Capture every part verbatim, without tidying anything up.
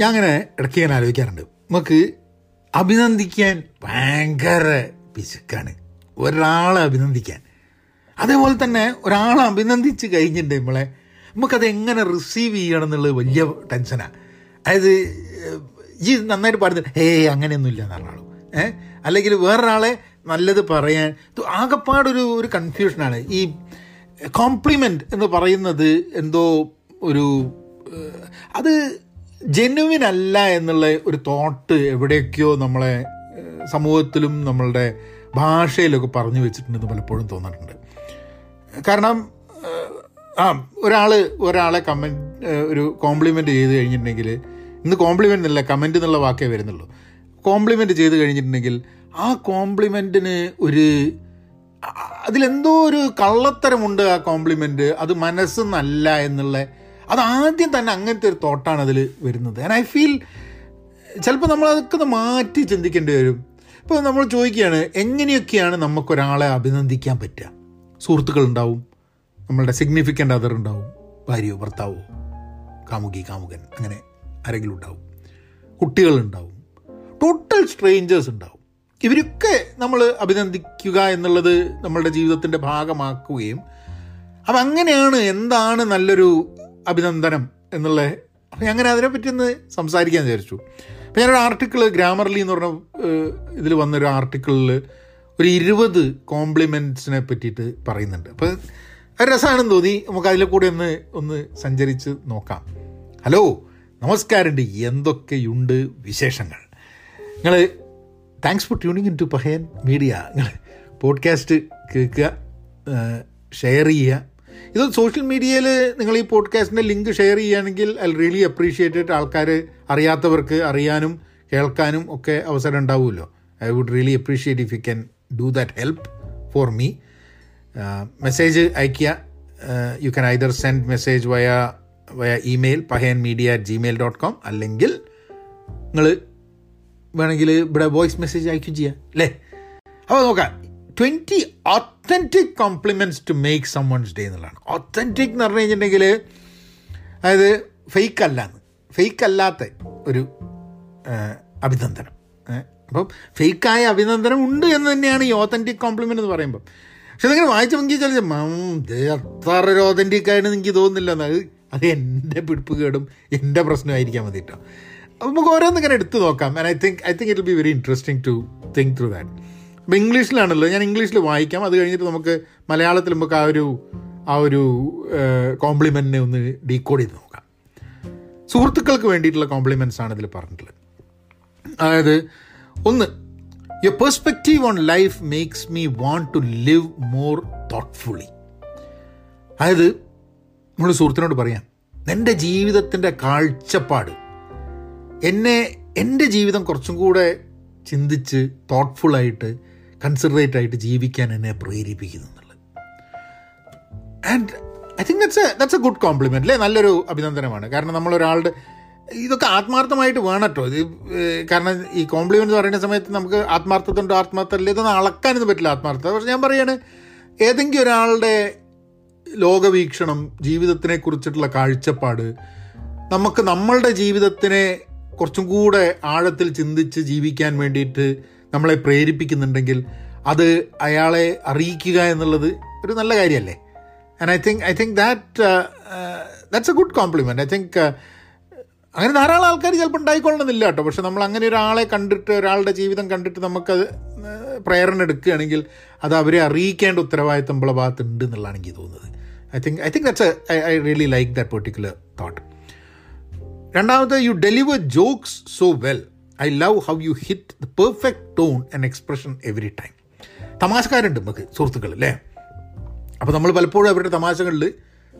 ഞാൻ അങ്ങനെ ഇടയ്ക്ക് ഞാൻ ആലോചിക്കാറുണ്ട്, നമുക്ക് അഭിനന്ദിക്കാൻ ഭയങ്കര പിശുക്കാണ് ഒരാളെ അഭിനന്ദിക്കാൻ. അതേപോലെ തന്നെ ഒരാളെ അഭിനന്ദിച്ച് കഴിഞ്ഞിട്ട് നമ്മളെ നമുക്കതെങ്ങനെ റിസീവ് ചെയ്യണം എന്നുള്ളത് വലിയ ടെൻഷനാണ്. അതായത് ഈ നന്നായിട്ട് പാടുന്നത് ഏയ് അങ്ങനെയൊന്നുമില്ല എന്ന് പറഞ്ഞാളും ഏഹ് അല്ലെങ്കിൽ വേറൊരാളെ നല്ലത് പറയാൻ ആകെപ്പാടൊരു ഒരു കൺഫ്യൂഷനാണ്. ഈ കോംപ്ലിമെൻ്റ് എന്ന് പറയുന്നത് എന്തോ ഒരു അത് ജെന്യുവിൻ അല്ല എന്നുള്ള ഒരു തോട്ട് എവിടെയൊക്കെയോ നമ്മളെ സമൂഹത്തിലും നമ്മളുടെ ഭാഷയിലൊക്കെ പറഞ്ഞു വെച്ചിട്ടുണ്ടെന്ന് പലപ്പോഴും തോന്നിയിട്ടുണ്ട്. കാരണം ആ ഒരാൾ ഒരാളെ കമൻറ്റ് ഒരു കോംപ്ലിമെൻ്റ് ചെയ്ത് കഴിഞ്ഞിട്ടുണ്ടെങ്കിൽ, ഇന്ന് കോംപ്ലിമെൻ്റ് എന്നല്ല കമൻറ്റ് എന്നുള്ള വാക്കേ വരുന്നുള്ളൂ, കോംപ്ലിമെൻ്റ് ചെയ്ത് കഴിഞ്ഞിട്ടുണ്ടെങ്കിൽ ആ കോംപ്ലിമെൻറ്റിന് ഒരു അതിലെന്തോ ഒരു കള്ളത്തരമുണ്ട്. ആ കോംപ്ലിമെൻ്റ് അത് മനസ്സെന്നല്ല എന്നുള്ള അതാദ്യം തന്നെ അങ്ങനത്തെ ഒരു തോട്ടാണ് അതിൽ വരുന്നത്. ആൻഡ് ഐ ഫീൽ ചിലപ്പോൾ നമ്മളതൊക്കെ മാറ്റി ചിന്തിക്കേണ്ടി വരും. ഇപ്പോൾ നമ്മൾ ചോദിക്കുകയാണ് എങ്ങനെയൊക്കെയാണ് നമുക്കൊരാളെ അഭിനന്ദിക്കാൻ പറ്റുക? സുഹൃത്തുക്കളുണ്ടാവും, നമ്മളുടെ സിഗ്നിഫിക്കൻ്റ് അതർ ഉണ്ടാവും, ഭാര്യയോ ഭർത്താവോ കാമുകി കാമുകൻ അങ്ങനെ ആരെങ്കിലും ഉണ്ടാവും, കുട്ടികളുണ്ടാവും, ടോട്ടൽ സ്ട്രേഞ്ചേഴ്സ് ഉണ്ടാവും. ഇവരൊക്കെ നമ്മൾ അഭിനന്ദിക്കുക എന്നുള്ളത് നമ്മളുടെ ജീവിതത്തിൻ്റെ ഭാഗമാക്കുകയും അപ്പം അങ്ങനെയാണ് എന്താണ് നല്ലൊരു അഭിനന്ദനം എന്നുള്ള അപ്പം അങ്ങനെ അതിനെപ്പറ്റി ഒന്ന് സംസാരിക്കാൻ വിചാരിച്ചു. അപ്പം ഞാനൊരു ആർട്ടിക്കിൾ ഗ്രാമർലി എന്ന് പറഞ്ഞ ഇതിൽ വന്നൊരു ആർട്ടിക്കിളിൽ ഒരു ഇരുപത് കോംപ്ലിമെൻറ്റ്സിനെ പറ്റിയിട്ട് പറയുന്നുണ്ട്. അപ്പം അത് രസമാണെന്ന് തോന്നി, നമുക്ക് അതിലെ കൂടെ ഒന്ന് ഒന്ന് സഞ്ചരിച്ച് നോക്കാം. ഹലോ, നമസ്കാരമുണ്ട്, എന്തൊക്കെയുണ്ട് വിശേഷങ്ങൾ? നിങ്ങൾ thanks for tuning in to Pahayan media. നിങ്ങൾ പോഡ്കാസ്റ്റ് കേൾക്കുക, ഷെയർ ചെയ്യുക. ഇത് സോഷ്യൽ മീഡിയയിൽ നിങ്ങൾ ഈ പോഡ്കാസ്റ്റിൻ്റെ ലിങ്ക് ഷെയർ ചെയ്യുകയാണെങ്കിൽ ഐ റിയലി അപ്രീഷിയേറ്റഡ്. ആൾക്കാർ അറിയാത്തവർക്ക് അറിയാനും കേൾക്കാനും ഒക്കെ അവസരം ഉണ്ടാവുമല്ലോ. I would really appreciate if you can do that help for me. Message അയയ്ക്കുക. You can either send message via via email Pahayan media at Gmail dot com, അല്ലെങ്കിൽ നിങ്ങൾ വേണമെങ്കിൽ ഇവിടെ വോയിസ് മെസ്സേജ് അയക്കുകയും ചെയ്യാം അല്ലേ. അപ്പോൾ നോക്കാം, twenty authentic compliments to make someone's day എന്നുള്ളതാണ്. ഒത്തൻറ്റിക് എന്ന് പറഞ്ഞു കഴിഞ്ഞിട്ടുണ്ടെങ്കിൽ അതായത് ഫേക്ക് അല്ലാന്ന്, ഫേക്ക് അല്ലാത്ത ഒരു അഭിനന്ദനം. അപ്പം ഫേക്കായ അഭിനന്ദനം ഉണ്ട് എന്ന് തന്നെയാണ് ഈ ഒത്തൻറ്റിക് കോംപ്ലിമെൻ്റ് എന്ന് പറയുമ്പം. പക്ഷെ അതിങ്ങനെ വായിച്ചെങ്കിൽ ചില അത്ര ഒരു ഒത്തൻറ്റിക്കായിട്ട് എനിക്ക് തോന്നുന്നില്ല എന്നത് അത് എൻ്റെ പിടിപ്പ് കേടും എൻ്റെ പ്രശ്നമായിരിക്കാൻ മതി കേട്ടോ. നമുക്ക് ഓരോന്നും ഇങ്ങനെ എടുത്തു നോക്കാം. And I think I think it will be very interesting to think through that. അപ്പോൾ ഇംഗ്ലീഷിലാണല്ലോ, ഞാൻ ഇംഗ്ലീഷിൽ വായിക്കാം, അത് കഴിഞ്ഞിട്ട് നമുക്ക് മലയാളത്തിൽ നമുക്ക് ആ ഒരു ആ ഒരു കോംപ്ലിമെൻറ്റിനെ ഒന്ന് ഡീകോഡ് ചെയ്ത് നോക്കാം. സുഹൃത്തുക്കൾക്ക് വേണ്ടിയിട്ടുള്ള കോംപ്ലിമെൻറ്റ്സ് ആണ് ഇതിൽ പറഞ്ഞിട്ടുള്ളത്. അതായത് ഒന്ന്, your perspective on life makes me want to live more thoughtfully. അതായത് നമ്മൾ സുഹൃത്തിനോട് പറയാം, എൻ്റെ ജീവിതത്തിൻ്റെ കാഴ്ചപ്പാട് എന്നെ എൻ്റെ ജീവിതം കുറച്ചും കൂടെ ചിന്തിച്ച് തോട്ട്ഫുള്ളായിട്ട് കൺസിഡറേറ്റ് ആയിട്ട് ജീവിക്കാൻ എന്നെ പ്രേരിപ്പിക്കുന്നു എന്നുള്ളത്. And I think that's a that's a good compliment അല്ലേ, നല്ലൊരു അഭിനന്ദനമാണ്. കാരണം നമ്മളൊരാളുടെ ഇതൊക്കെ ആത്മാർത്ഥമായിട്ട് വേണം കേട്ടോ. ഇത് കാരണം ഈ കോംപ്ലിമെൻ്റ് പറയുന്ന സമയത്ത് നമുക്ക് ആത്മാർത്ഥത്തുണ്ടോ ആത്മാർത്ഥമല്ലേ ഇതൊന്നും അളക്കാനൊന്നും പറ്റില്ല ആത്മാർത്ഥത. പക്ഷെ ഞാൻ പറയുകയാണ്, ഏതെങ്കിലും ഒരാളുടെ ലോകവീക്ഷണം, ജീവിതത്തിനെ കുറിച്ചിട്ടുള്ള കാഴ്ചപ്പാട് നമുക്ക് നമ്മളുടെ ജീവിതത്തിനെ കുറച്ചും കൂടെ ആഴത്തിൽ ചിന്തിച്ച് ജീവിക്കാൻ വേണ്ടിയിട്ട് നമ്മളെ പ്രേരിപ്പിക്കുന്നുണ്ടെങ്കിൽ അത് അയാളെ അറിയിക്കുക എന്നുള്ളത് ഒരു നല്ല കാര്യമല്ലേ. And I think I think that that's a good compliment. I think അങ്ങനെ ധാരാളം ആൾക്കാർ ചിലപ്പോൾ ഉണ്ടായിക്കൊള്ളണമെന്നില്ല കേട്ടോ. പക്ഷെ നമ്മൾ അങ്ങനെ ഒരാളെ കണ്ടിട്ട് ഒരാളുടെ ജീവിതം കണ്ടിട്ട് നമുക്കത് പ്രേരണ എടുക്കുകയാണെങ്കിൽ അത് അവരെ അറിയിക്കേണ്ട ഉത്തരവാദിത്തം നമ്മളെ ഭാഗത്തുണ്ട് എന്നുള്ളതാണ് എനിക്ക് തോന്നുന്നത്. I think I think that's I I really like that particular thought. രണ്ടാമത്തെ, you deliver jokes so well, I love how you hit the perfect tone and expression every time. തമാശക്കാരുണ്ട് നമുക്ക് സുഹൃത്തുക്കൾ അല്ലേ. അപ്പോൾ നമ്മൾ പലപ്പോഴും അവരുടെ തമാശകളിൽ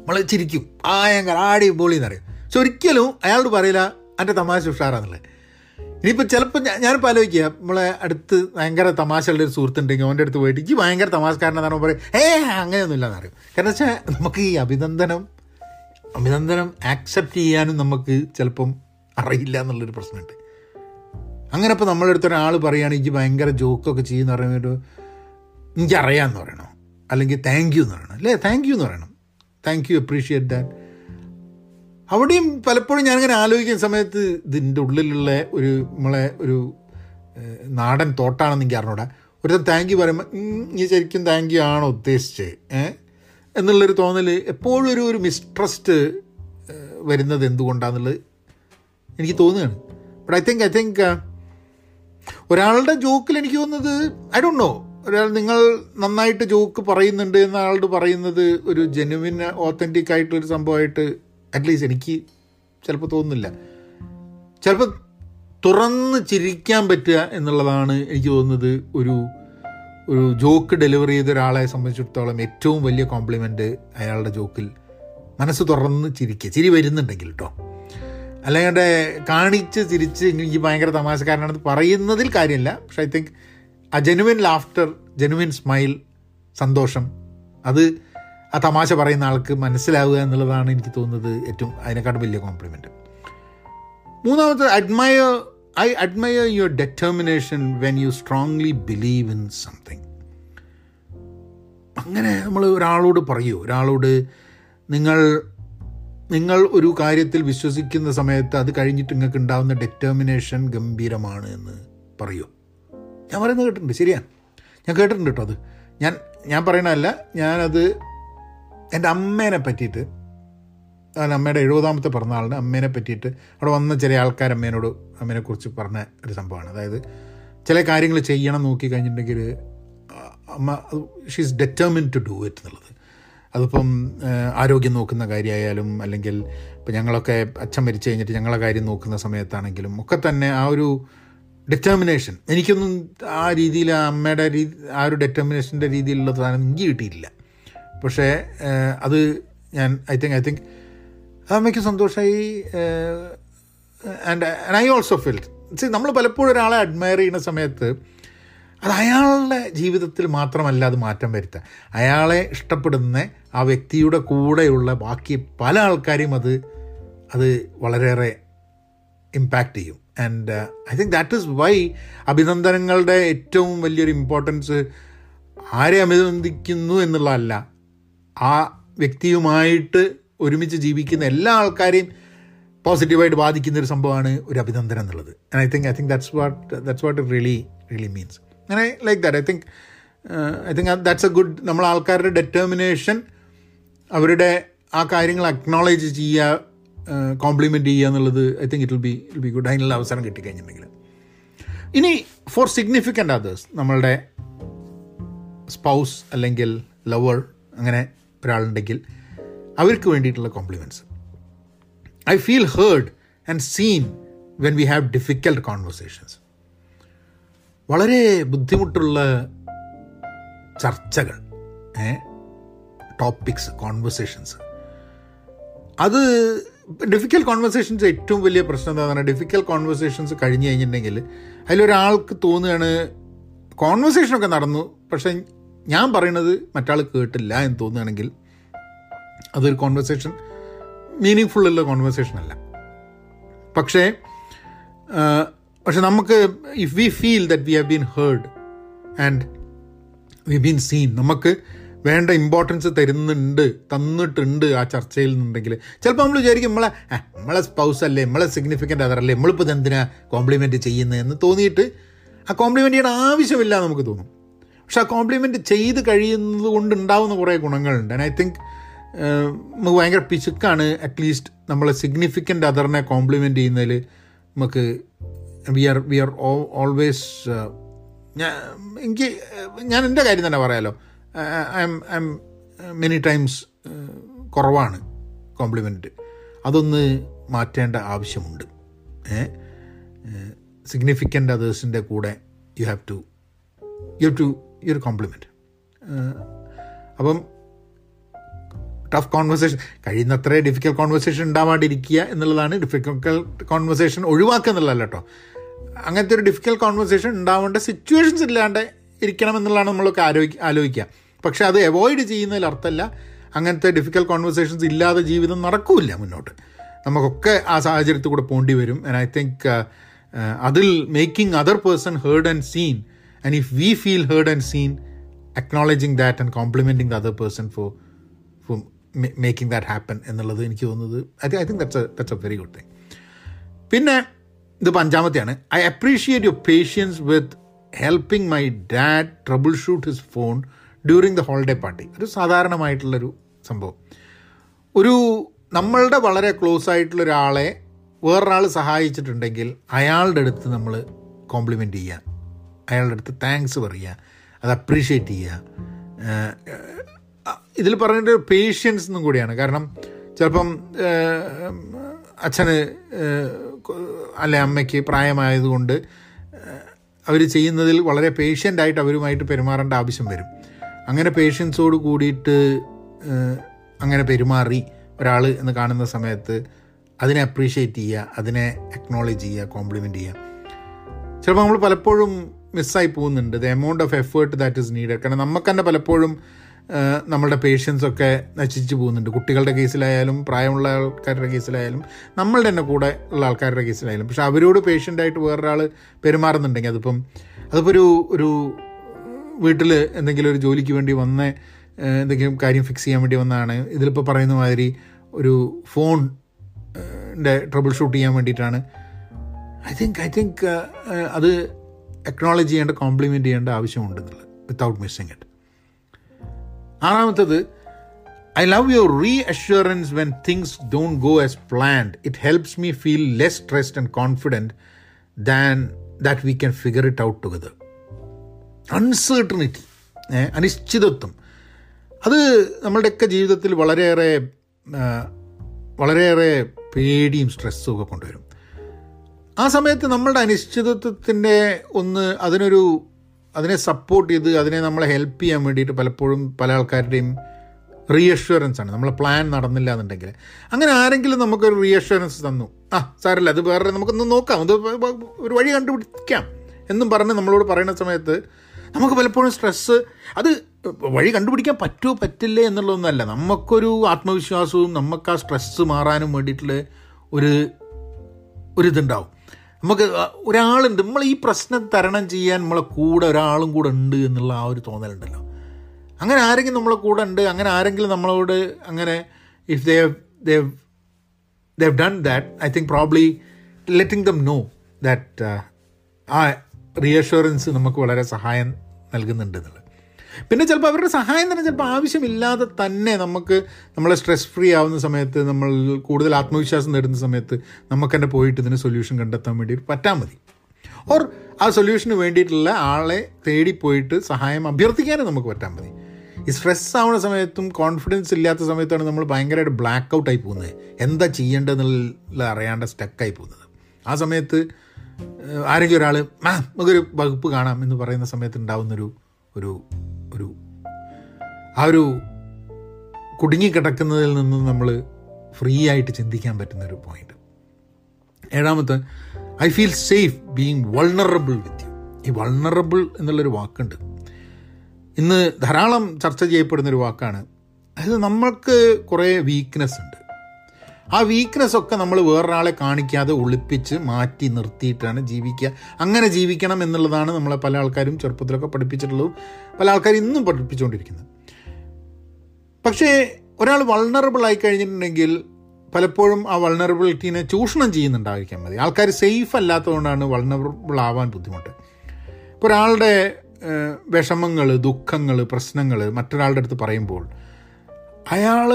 നമ്മൾ ചിരിക്കും, ആയങ്കർ ആടി ബോളി എന്നറിയും. പക്ഷെ ഒരിക്കലും അയാളോട് പറയില്ല എൻ്റെ തമാശ ഉഷാറാന്നുള്ളത്. ഇനിയിപ്പോൾ ചിലപ്പോൾ ഞാനിപ്പോൾ ആലോചിക്കുക, നമ്മളെ അടുത്ത് ഭയങ്കര തമാശയുള്ള ഒരു സുഹൃത്തുണ്ടെങ്കിൽ അവൻ്റെ അടുത്ത് പോയിട്ട് എനിക്ക് ഭയങ്കര തമാശക്കാരനെന്നാണ് പറയും, ഏ അങ്ങനെയൊന്നുമില്ല എന്നറിയും. കാരണം വെച്ചാൽ നമുക്ക് ഈ അഭിനന്ദനം അഭിനന്ദനം ആക്സെപ്റ്റ് ചെയ്യാനും നമുക്ക് ചിലപ്പം അറിയില്ല എന്നുള്ളൊരു പ്രശ്നമുണ്ട്. അങ്ങനെ ഇപ്പോൾ നമ്മുടെ അടുത്ത് ഒരാൾ പറയുകയാണെങ്കിൽ എനിക്ക് ഭയങ്കര ജോക്കൊക്കെ ചെയ്യുമെന്ന് പറയുമ്പോൾ എനിക്കറിയാമെന്ന് പറയണോ, അല്ലെങ്കിൽ താങ്ക് യു എന്ന് പറയണം അല്ലേ, താങ്ക് യു എന്ന് പറയണം, താങ്ക് യു അപ്രീഷിയേറ്റ് ദാറ്റ്. അവിടെയും പലപ്പോഴും ഞാനിങ്ങനെ ആലോചിക്കുന്ന സമയത്ത് ഇതിൻ്റെ ഉള്ളിലുള്ള ഒരു നമ്മളെ ഒരു നാടൻ തോട്ടാണെന്ന് എനിക്ക് അറിഞ്ഞൂടെ. ഒരുത്തം താങ്ക് യു പറയുമ്പോൾ ഈ ശരിക്കും താങ്ക് യു ആണോ ഉദ്ദേശിച്ചത് ഏഹ് എന്നുള്ളൊരു തോന്നൽ എപ്പോഴും ഒരു ഒരു മിസ്ട്രസ്റ്റ് വരുന്നത് എന്തുകൊണ്ടാണെന്നുള്ളത് എനിക്ക് തോന്നുകയാണ്. But I think I think ഒരാളുടെ ജോക്കിൽ എനിക്ക് തോന്നുന്നത് ഐ ഡോണ്ട് നോ, ഒരാൾ നിങ്ങൾ നന്നായിട്ട് ജോക്ക് പറയുന്നുണ്ട് എന്ന ആളോട് പറയുന്നത് ഒരു ജെനുവിൻ ഓത്തൻറ്റിക് ആയിട്ടുള്ളൊരു സംഭവമായിട്ട് അറ്റ്ലീസ്റ്റ് എനിക്ക് ചിലപ്പോൾ തോന്നുന്നില്ല. ചിലപ്പോൾ തുറന്ന് ചിരിക്കാൻ പറ്റുക എന്നുള്ളതാണ് എനിക്ക് തോന്നുന്നത് ഒരു ഒരു ജോക്ക് ഡെലിവറി ചെയ്ത ഒരാളെ സംബന്ധിച്ചിടത്തോളം ഏറ്റവും വലിയ കോംപ്ലിമെൻറ്റ്. അയാളുടെ ജോക്കിൽ മനസ്സ് തുറന്ന് ചിരിക്കുക, ചിരി വരുന്നുണ്ടെങ്കിൽ കേട്ടോ. അല്ലാണ്ട് കാണിച്ച് ചിരിച്ച് എനിക്ക് ഭയങ്കര തമാശക്കാരനാണെന്ന് പറയുന്നതിൽ കാര്യമില്ല. പക്ഷെ ഐ തിങ്ക് ആ ജെനുവിൻ ലാഫ്റ്റർ, ജെനുവിൻ സ്മൈൽ, സന്തോഷം, അത് ആ തമാശ പറയുന്ന ആൾക്ക് മനസ്സിലാവുക എന്നുള്ളതാണ് എനിക്ക് തോന്നുന്നത് ഏറ്റവും അതിനെക്കാട്ടും വലിയ കോംപ്ലിമെൻറ്റ്. മൂന്നാമത്തെ admire, I admire your determination when you strongly believe in something. അങ്ങനെ നമ്മൾ ഒരാളോട് പറയൂ, ഒരാളോട് നിങ്ങൾ നിങ്ങൾ ഒരു കാര്യത്തിൽ വിശ്വസിക്കുന്ന സമയത്ത് അത് കഴിഞ്ഞിട്ട് നിങ്ങൾക്ക് ഉണ്ടാകുന്ന ഡെറ്റർമിനേഷൻ ഗംഭീരമാണ് എന്ന് പറയൂ. ഞാൻ പറയുന്നത് കേട്ടിട്ടുണ്ട്, ശരിയാണ്, ഞാൻ കേട്ടിട്ടുണ്ട് കേട്ടോ. അത് ഞാൻ ഞാൻ പറയണതല്ല, ഞാനത് എൻ്റെ അമ്മേനെ പറ്റിയിട്ട്, അതിന് അമ്മയുടെ എഴുപതാമത്തെ പിറന്നാളിന് അമ്മേനെ പറ്റിയിട്ട് അവിടെ വന്ന ചില ആൾക്കാർ അമ്മേനോട് അമ്മേനെക്കുറിച്ച് പറഞ്ഞ ഒരു സംഭവമാണ്. അതായത് ചില കാര്യങ്ങൾ ചെയ്യണം നോക്കി കഴിഞ്ഞിട്ടുണ്ടെങ്കിൽ അമ്മ she is determined to do it എന്നുള്ളത്. അതിപ്പം ആരോഗ്യം നോക്കുന്ന കാര്യമായാലും അല്ലെങ്കിൽ ഇപ്പം ഞങ്ങളൊക്കെ അച്ഛൻ മരിച്ചു കഴിഞ്ഞിട്ട് ഞങ്ങളെ കാര്യം നോക്കുന്ന സമയത്താണെങ്കിലും ഒക്കെ തന്നെ ആ ഒരു ഡെറ്റർമിനേഷൻ എനിക്കൊന്നും ആ രീതിയിൽ ആ അമ്മയുടെ രീതി ആ ഒരു ഡെറ്റർമിനേഷൻ്റെ രീതിയിലുള്ള സാധനം എനിക്ക് കിട്ടിയിട്ടില്ല. പക്ഷേ അത് ഞാൻ ഐ തിങ്ക് ഐ തിങ്ക് അത് അമ്മയ്ക്ക് സന്തോഷമായി. And and I also feel നമ്മൾ പലപ്പോഴും ഒരാളെ അഡ്മയർ ചെയ്യുന്ന സമയത്ത് അത് അയാളുടെ ജീവിതത്തിൽ മാത്രമല്ല അത് മാറ്റം വരുത്തുക, അയാളെ ഇഷ്ടപ്പെടുന്ന ആ വ്യക്തിയുടെ കൂടെയുള്ള ബാക്കി പല ആൾക്കാരെയും അത് അത് വളരെയേറെ ഇമ്പാക്റ്റ് ചെയ്യും. And I think that is why അഭിനന്ദനങ്ങളുടെ ഏറ്റവും വലിയൊരു ഇമ്പോർട്ടൻസ് ആരെ അഭിനന്ദിക്കുന്നു എന്നുള്ളതല്ല, ആ വ്യക്തിയുമായിട്ട് ഒരുമിച്ച് ജീവിക്കുന്ന എല്ലാ ആൾക്കാരെയും പോസിറ്റീവായിട്ട് ബാധിക്കുന്നൊരു സംഭവമാണ് ഒരു അഭിനന്ദനം എന്നുള്ളത്. And I think I think that's what that's what it really really means. അങ്ങനെ like that I think I think that's a good. നമ്മൾ ആൾക്കാരുടെ ഡെറ്റർമിനേഷൻ, അവരുടെ ആ കാര്യങ്ങൾ അക്നോളേജ് ചെയ്യുക, കോംപ്ലിമെൻ്റ് ചെയ്യുക എന്നുള്ളത് I think it will be it be good. അതിനുള്ള അവസരം കിട്ടിക്കഴിഞ്ഞിട്ടുണ്ടെങ്കിൽ ഇനി ഫോർ സിഗ്നിഫിക്കൻ്റ് അതേഴ്സ്, നമ്മളുടെ സ്പൗസ് അല്ലെങ്കിൽ ലവർ അങ്ങനെ ഒരാളുണ്ടെങ്കിൽ അവർക്ക് വേണ്ടിയിട്ടുള്ള compliments. I feel heard and seen when we have difficult conversations. വളരെ ബുദ്ധിമുട്ടുള്ള ചർച്ചകൾ, ടോപ്പിക്സ്, കോൺവെർസേഷൻസ്, അത് ഡിഫിക്കൽ കോൺവെർസേഷൻസ് ഏറ്റവും വലിയ പ്രശ്നം എന്താണെന്ന് പറഞ്ഞാൽ ഡിഫിക്കൽ കോൺവെർസേഷൻസ് കഴിഞ്ഞ് കഴിഞ്ഞിട്ടുണ്ടെങ്കിൽ അതിലൊരാൾക്ക് തോന്നുകയാണ് കോൺവെർസേഷനൊക്കെ നടന്നു പക്ഷേ ഞാൻ പറയണത് മറ്റാൾ കേട്ടില്ല എന്ന് തോന്നുകയാണെങ്കിൽ അതൊരു കോൺവെർസേഷൻ മീനിങ് ഫുള്ളുള്ള കോൺവെർസേഷൻ അല്ല. പക്ഷേ പക്ഷെ നമുക്ക് if we feel that we have been heard and we been seen, നമുക്ക് വേണ്ട ഇമ്പോർട്ടൻസ് തരുന്നുണ്ട് തന്നിട്ടുണ്ട് ആ ചർച്ചയിൽ നിന്നുണ്ടെങ്കിൽ ചിലപ്പോൾ നമ്മൾ വിചാരിക്കും നമ്മളെ നമ്മളെ സ്പൗസ് അല്ലേ, നമ്മളെ സിഗ്നിഫിക്കൻ്റ് അതർ അല്ലേ, നമ്മളിപ്പോൾ ഇത് എന്തിനാ കോംപ്ലിമെൻറ്റ് ചെയ്യുന്നതെന്ന് തോന്നിയിട്ട് ആ കോംപ്ലിമെൻ്റ് ചെയ്യേണ്ട ആവശ്യമില്ല നമുക്ക് തോന്നും. പക്ഷെ ആ കോംപ്ലിമെൻറ്റ് ചെയ്ത് കഴിയുന്നത് കൊണ്ടുണ്ടാവുന്ന കുറേ ഗുണങ്ങളുണ്ട്. ആൻഡ് ഐ തിങ്ക് നമുക്ക് ഭയങ്കര പിശുക്കാണ് അറ്റ്ലീസ്റ്റ് നമ്മളെ സിഗ്നിഫിക്കൻ്റ് അതറിനെ കോംപ്ലിമെൻറ്റ് ചെയ്യുന്നതിൽ നമുക്ക് we are we are always ഞാൻ എനിക്ക് ഞാൻ എൻ്റെ കാര്യം തന്നെ പറയാമല്ലോ, I M I M many times കുറവാണ് കോംപ്ലിമെൻറ്റ്. അതൊന്ന് മാറ്റേണ്ട ആവശ്യമുണ്ട്. സിഗ്നിഫിക്കൻ്റ് അതേഴ്സിൻ്റെ കൂടെ you have to you have to you ഒരു കോംപ്ലിമെൻറ്റ്. അപ്പം ടഫ് കോൺവെർസേഷൻ കഴിയുന്നത്ര ഡിഫിക്കൽ കോൺവെർസേഷൻ ഉണ്ടാവാണ്ടിരിക്കുക എന്നുള്ളതാണ്. ഡിഫിക്കൽ കോൺവെർസേഷൻ ഒഴിവാക്കുക എന്നുള്ളതല്ല കേട്ടോ, അങ്ങനത്തെ ഒരു ഡിഫിക്കൽ കോൺവെർസേഷൻ ഉണ്ടാവേണ്ട സിറ്റുവേഷൻസ് ഇല്ലാണ്ട് ഇരിക്കണം എന്നുള്ളതാണ് നമ്മളൊക്കെ ആലോചിക്കുക ആലോചിക്കുക പക്ഷേ അത് അവോയ്ഡ് ചെയ്യുന്നതിൽ അർത്ഥമല്ല. അങ്ങനത്തെ ഡിഫിക്കൽ കോൺവെർസേഷൻസ് ഇല്ലാതെ ജീവിതം നടക്കില്ല മുന്നോട്ട്, നമുക്കൊക്കെ ആ സാഹചര്യത്തിൽ കൂടെ പോകേണ്ടി വരും. ആൻഡ് ഐ തിങ്ക് അതിൽ making other person heard and seen, and if we feel heard and seen, acknowledging that and complimenting the other person for for making that happen എന്നുള്ളത് എനിക്ക് തോന്നുന്നത് I think that's that's a very good thing. പിന്നെ ഇത് അഞ്ചാമത്തെയാണ്, I appreciate your patience with helping my dad troubleshoot his phone during the holiday party. ഒരു സാധാരണമായിട്ടുള്ളൊരു സംഭവം, ഒരു നമ്മളുടെ വളരെ ക്ലോസ് ആയിട്ടുള്ള ഒരാളെ വേറൊരാൾ സഹായിച്ചിട്ടുണ്ടെങ്കിൽ അയാളുടെ അടുത്ത് നമ്മൾ കോംപ്ലിമെൻ്റ് ചെയ്യുക, അയാളുടെ അടുത്ത് താങ്ക്സ് പറയുക, അത് അപ്രീഷിയേറ്റ് ചെയ്യുക. ഇതിൽ പറഞ്ഞിട്ട് പേഷ്യൻസ് എന്നും കൂടിയാണ്. കാരണം ചിലപ്പം അച്ഛന് അല്ലെ അമ്മയ്ക്ക് പ്രായമായതുകൊണ്ട് അവർ ചെയ്യുന്നതിൽ വളരെ പേഷ്യൻ്റായിട്ട് അവരുമായിട്ട് പെരുമാറേണ്ട ആവശ്യം വരും. അങ്ങനെ പേഷ്യൻസോട് കൂടിയിട്ട് അങ്ങനെ പെരുമാറി ഒരാൾ എന്ന് കാണുന്ന സമയത്ത് അതിനെ അപ്രീഷിയേറ്റ് ചെയ്യുക, അതിനെ അക്നോളജ് ചെയ്യുക, കോംപ്ലിമെൻ്റ് ചെയ്യുക. ചിലപ്പോൾ നമ്മൾ പലപ്പോഴും മിസ്സായി പോകുന്നുണ്ട് the amount of effort that is needed. കാരണം നമുക്ക് തന്നെ പലപ്പോഴും നമ്മളുടെ പേഷ്യൻസൊക്കെ നശിച്ചു പോകുന്നുണ്ട്. കുട്ടികളുടെ കേസിലായാലും പ്രായമുള്ള ആൾക്കാരുടെ കേസിലായാലും നമ്മളുടെ തന്നെ കൂടെ ഉള്ള ആൾക്കാരുടെ കേസിലായാലും. പക്ഷെ അവരോട് പേഷ്യൻ്റായിട്ട് വേറൊരാൾ പെരുമാറുന്നുണ്ടെങ്കിൽ അതിപ്പം അതിപ്പോൾ ഒരു ഒരു വീട്ടിൽ എന്തെങ്കിലും ഒരു ജോലിക്ക് വേണ്ടി വന്ന എന്തെങ്കിലും കാര്യം ഫിക്സ് ചെയ്യാൻ വേണ്ടി വന്നതാണ്. ഇതിലിപ്പോൾ പറയുന്ന മാതിരി ഒരു ഫോണിൻ്റെ ട്രബിൾ ഷൂട്ട് ചെയ്യാൻ വേണ്ടിയിട്ടാണ്. ഐ തിങ്ക് ഐ തിങ്ക് അത് അക്നോളജ് ചെയ്യേണ്ട, കോംപ്ലിമെൻ്റ് ചെയ്യേണ്ട ആവശ്യമുണ്ടെന്നുള്ളത് വിത്തൗട്ട് മിസ്സിങ് ഇറ്റ്. ആറാമത്തത്, I love your reassurance when things don't go as planned. It helps me feel less stressed and confident than that we can figure it out together. Uncertainty, അനിശ്ചിതത്വം, അത് നമ്മളുടെയൊക്കെ ജീവിതത്തിൽ വളരെയേറെ വളരെയേറെ പേടിയും സ്ട്രെസ്സും ഒക്കെ കൊണ്ടുവരും. ആ സമയത്ത് നമ്മളുടെ അനിശ്ചിതത്വത്തിൻ്റെ ഒന്ന് അതിനൊരു അതിനെ സപ്പോർട്ട് ചെയ്ത് അതിനെ നമ്മളെ ഹെൽപ്പ് ചെയ്യാൻ വേണ്ടിയിട്ട് പലപ്പോഴും പല ആൾക്കാരുടെയും റീഅഷ്വറൻസ് ആണ്. നമ്മളെ പ്ലാൻ നടന്നില്ല എന്നുണ്ടെങ്കിൽ അങ്ങനെ ആരെങ്കിലും നമുക്കൊരു റീഅഷ്വറൻസ് തന്നു, ആ സാരല്ല അത് വേറെ നമുക്കൊന്ന് നോക്കാം, അത് ഒരു വഴി കണ്ടുപിടിക്കാം എന്നും പറഞ്ഞ് നമ്മളോട് പറയുന്ന സമയത്ത് നമുക്ക് പലപ്പോഴും സ്ട്രെസ്സ്, അത് വഴി കണ്ടുപിടിക്കാൻ പറ്റുമോ പറ്റില്ലേ എന്നുള്ളതൊന്നുമല്ല, നമുക്കൊരു ആത്മവിശ്വാസവും നമുക്ക് ആ സ്ട്രെസ്സ് മാറാനും വേണ്ടിയിട്ടുള്ള ഒരു ഒരിതുണ്ടാവും. നമുക്ക് ഒരാളുണ്ട്, നമ്മൾ ഈ പ്രശ്നം തരണം ചെയ്യാൻ നമ്മളെ കൂടെ ഒരാളും കൂടെ ഉണ്ട് എന്നുള്ള ആ ഒരു തോന്നലുണ്ടല്ലോ. അങ്ങനെ ആരെങ്കിലും നമ്മളെ കൂടെ ഉണ്ട്, അങ്ങനെ ആരെങ്കിലും നമ്മളോട് അങ്ങനെ if they they've they've done that, I think probably letting them know that ആ റീഅഷ്വറൻസ് നമുക്ക് വളരെ സഹായം നൽകുന്നുണ്ട് എന്നുള്ളത്. പിന്നെ ചിലപ്പോൾ അവരുടെ സഹായം തന്നെ ചിലപ്പോൾ ആവശ്യമില്ലാതെ തന്നെ നമുക്ക് നമ്മളെ സ്ട്രെസ് ഫ്രീ ആവുന്ന സമയത്ത്, നമ്മൾ കൂടുതൽ ആത്മവിശ്വാസം നേടുന്ന സമയത്ത് നമുക്ക് തന്നെ പോയിട്ട് ഇതിന് സൊല്യൂഷൻ കണ്ടെത്താൻ വേണ്ടിയിട്ട് പറ്റാൻ മതി. ഓർ ആ സൊല്യൂഷന് വേണ്ടിയിട്ടുള്ള ആളെ തേടിപ്പോയിട്ട് സഹായം അഭ്യർത്ഥിക്കാനും നമുക്ക് പറ്റാൻ മതി. ഈ സ്ട്രെസ് ആവുന്ന സമയത്തും കോൺഫിഡൻസ് ഇല്ലാത്ത സമയത്താണ് നമ്മൾ ഭയങ്കരമായിട്ട് ബ്ലാക്ക് ഔട്ടായി പോകുന്നത്, എന്താ ചെയ്യേണ്ടതെന്നുള്ള അറിയാണ്ട് സ്റ്റക്കായി പോകുന്നത്. ആ സമയത്ത് ആരെങ്കിലും ഒരാൾ ആ നമുക്കൊരു വകുപ്പ് കാണാം എന്ന് പറയുന്ന സമയത്ത് ഉണ്ടാവുന്നൊരു ഒരു ഒരു ആ ഒരു കുടുങ്ങിക്കിടക്കുന്നതിൽ നിന്ന് നമ്മൾ ഫ്രീ ആയിട്ട് ചിന്തിക്കാൻ പറ്റുന്നൊരു പോയിൻ്റ്. ഏഴാമത്തെ, I feel safe being vulnerable with you. ഈ വൾണറബിൾ എന്നുള്ളൊരു വാക്കുണ്ട്, ഇന്ന് ധാരാളം ചർച്ച ചെയ്യപ്പെടുന്നൊരു വാക്കാണ്. അതായത് നമ്മൾക്ക് കുറേ വീക്ക്നെസ് ഉണ്ട്. ആ വീക്ക്നെസ്സൊക്കെ നമ്മൾ വേറൊരാളെ കാണിക്കാതെ ഒളിപ്പിച്ച് മാറ്റി നിർത്തിയിട്ടാണ് ജീവിക്കുക. അങ്ങനെ ജീവിക്കണം എന്നുള്ളതാണ് നമ്മളെ പല ആൾക്കാരും ചെറുപ്പത്തിലൊക്കെ പഠിപ്പിച്ചിട്ടുള്ളതും പല ആൾക്കാരും ഇന്നും പഠിപ്പിച്ചുകൊണ്ടിരിക്കുന്നത്. പക്ഷേ ഒരാൾ വൾണറബിൾ ആയി കഴിഞ്ഞിട്ടുണ്ടെങ്കിൽ പലപ്പോഴും ആ വൾണറബിലിറ്റീനെ ചൂഷണം ചെയ്യുന്നുണ്ടായിരിക്കാൻ മതി. ആൾക്കാർ സേഫ് അല്ലാത്തതുകൊണ്ടാണ് വൾണറബിൾ ആവാൻ ബുദ്ധിമുട്ട്. ഇപ്പോൾ ഒരാളുടെ വിഷമങ്ങൾ, ദുഃഖങ്ങൾ, പ്രശ്നങ്ങൾ മറ്റൊരാളുടെ അടുത്ത് പറയുമ്പോൾ അയാൾ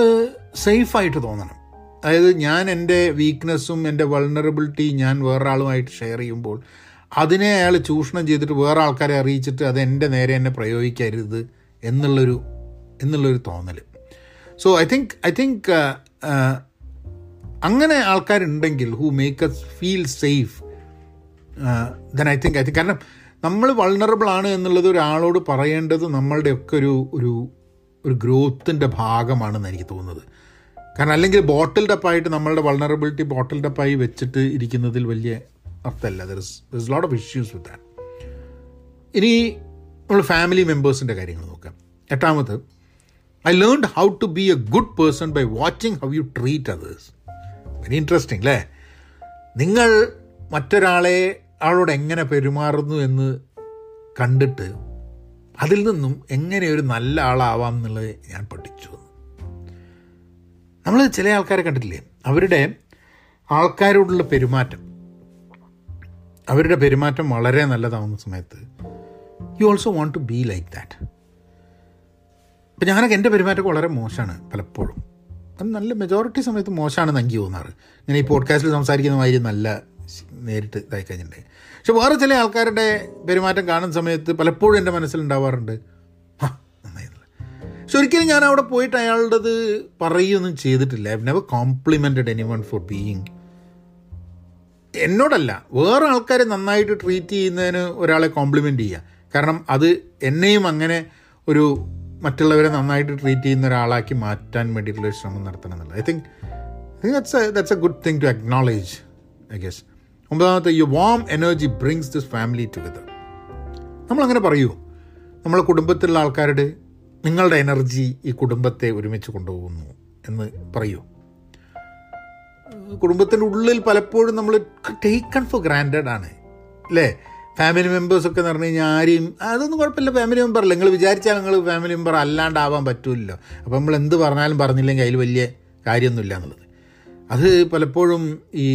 സേഫായിട്ട് തോന്നണം. അതായത് ഞാൻ എൻ്റെ വീക്ക്നെസ്സും എൻ്റെ വൾണറബിലിറ്റി ഞാൻ വേറൊരാളുമായിട്ട് ഷെയർ ചെയ്യുമ്പോൾ അതിനെ അയാൾ ചൂഷണം ചെയ്തിട്ട് വേറെ ആൾക്കാരെ അറിയിച്ചിട്ട് അത് എൻ്റെ നേരെ എന്നെ പ്രയോഗിക്കരുത് എന്നുള്ളൊരു എന്നുള്ളൊരു തോന്നൽ. So I think I think അങ്ങനെ ആൾക്കാരുണ്ടെങ്കിൽ who make us feel safe then I think I think കാരണം നമ്മൾ വൾണറബിളാണ് എന്നുള്ളത് ഒരാളോട് പറയേണ്ടത് നമ്മളുടെയൊക്കെ ഒരു ഒരു ഒരു ഗ്രോത്തിൻ്റെ ഭാഗമാണെന്ന് എനിക്ക് തോന്നുന്നത്. കാരണം അല്ലെങ്കിൽ ബോട്ടിൽ ടപ്പായിട്ട് നമ്മളുടെ വൾണറബിലിറ്റി ബോട്ടിൽ ടപ്പായി വെച്ചിട്ട് ഇരിക്കുന്നതിൽ വലിയ അർത്ഥമല്ല. There is there is lot of issues with that. ഇനി നമ്മൾ ഫാമിലി മെമ്പേഴ്സിൻ്റെ കാര്യങ്ങൾ നോക്കാം. എട്ടാമത്, I learned how to be a good person by watching how you treat others. Very interesting അല്ലേ? നിങ്ങൾ മറ്റൊരാളെ ആളോട് എങ്ങനെ പെരുമാറുന്നു എന്ന് കണ്ടിട്ട് അതിൽ നിന്നും എങ്ങനെ ഒരു നല്ല ആളാവാം എന്നുള്ളത് ഞാൻ പഠിച്ചു. നമ്മൾ ചില ആൾക്കാരെ കണ്ടിട്ടില്ലേ, അവരുടെ ആൾക്കാരോടുള്ള പെരുമാറ്റം അവരുടെ പെരുമാറ്റം വളരെ നല്ലതാവുന്ന സമയത്ത് you also want to be like that. ഇപ്പം ഞാനൊക്കെ എൻ്റെ പെരുമാറ്റം വളരെ മോശമാണ് പലപ്പോഴും, അത് നല്ല മെജോറിറ്റി സമയത്ത് മോശമാണെന്ന് എനിക്ക് തോന്നാറ്. ഇങ്ങനെ ഈ പോഡ്കാസ്റ്റിൽ സംസാരിക്കുന്ന മാതിരി നല്ല നേരിട്ട് ഇതായി കഴിഞ്ഞിട്ടുണ്ടെങ്കിൽ. പക്ഷെ വേറെ ചില ആൾക്കാരുടെ പെരുമാറ്റം കാണുന്ന സമയത്ത് പലപ്പോഴും എൻ്റെ മനസ്സിലുണ്ടാവാറുണ്ട് ആ നന്നായിരുന്നില്ല. പക്ഷെ ഒരിക്കലും ഞാൻ അവിടെ പോയിട്ട് അയാളുടേത് പറയുകയൊന്നും ചെയ്തിട്ടില്ല. I have never complimented anyone for being. എന്നോടല്ല, വേറെ ആൾക്കാരെ നന്നായിട്ട് ട്രീറ്റ് ചെയ്യുന്നതിന് ഒരാളെ കോംപ്ലിമെൻ്റ് ചെയ്യുക, കാരണം അത് എന്നെയും അങ്ങനെ ഒരു മറ്റുള്ളവരെ നന്നായിട്ട് ട്രീറ്റ് ചെയ്യുന്ന ഒരാളാക്കി മാറ്റാൻ വേണ്ടിയിട്ടുള്ളൊരു ശ്രമം നടത്തണം എന്നുള്ളത് I think I think that's a that's a good thing to acknowledge I guess. ഒമ്പതാമത്തെ, your warm energy brings this family together. നമ്മളങ്ങനെ പറയൂ, നമ്മളെ കുടുംബത്തിലുള്ള ആൾക്കാരുടെ നിങ്ങളുടെ എനർജി ഈ കുടുംബത്തെ ഒരുമിച്ച് കൊണ്ടുപോകുന്നു എന്ന് പറയൂ. കുടുംബത്തിൻ്റെ ഉള്ളിൽ പലപ്പോഴും നമ്മൾ ടേക്കൺ ഫോർ ഗ്രാൻഡഡ് ആണ് അല്ലേ. ഫാമിലി മെമ്പേഴ്സൊക്കെ എന്ന് പറഞ്ഞു കഴിഞ്ഞാൽ ആരെയും അതൊന്നും കുഴപ്പമില്ല, ഫാമിലി മെമ്പറല്ല, നിങ്ങൾ വിചാരിച്ചാൽ നിങ്ങൾ ഫാമിലി മെമ്പർ അല്ലാണ്ടാവാൻ പറ്റൂല്ലോ. അപ്പം നമ്മൾ എന്ത് പറഞ്ഞാലും പറഞ്ഞില്ലെങ്കിൽ അതിൽ വലിയ കാര്യമൊന്നുമില്ല എന്നുള്ളത്. അത് പലപ്പോഴും ഈ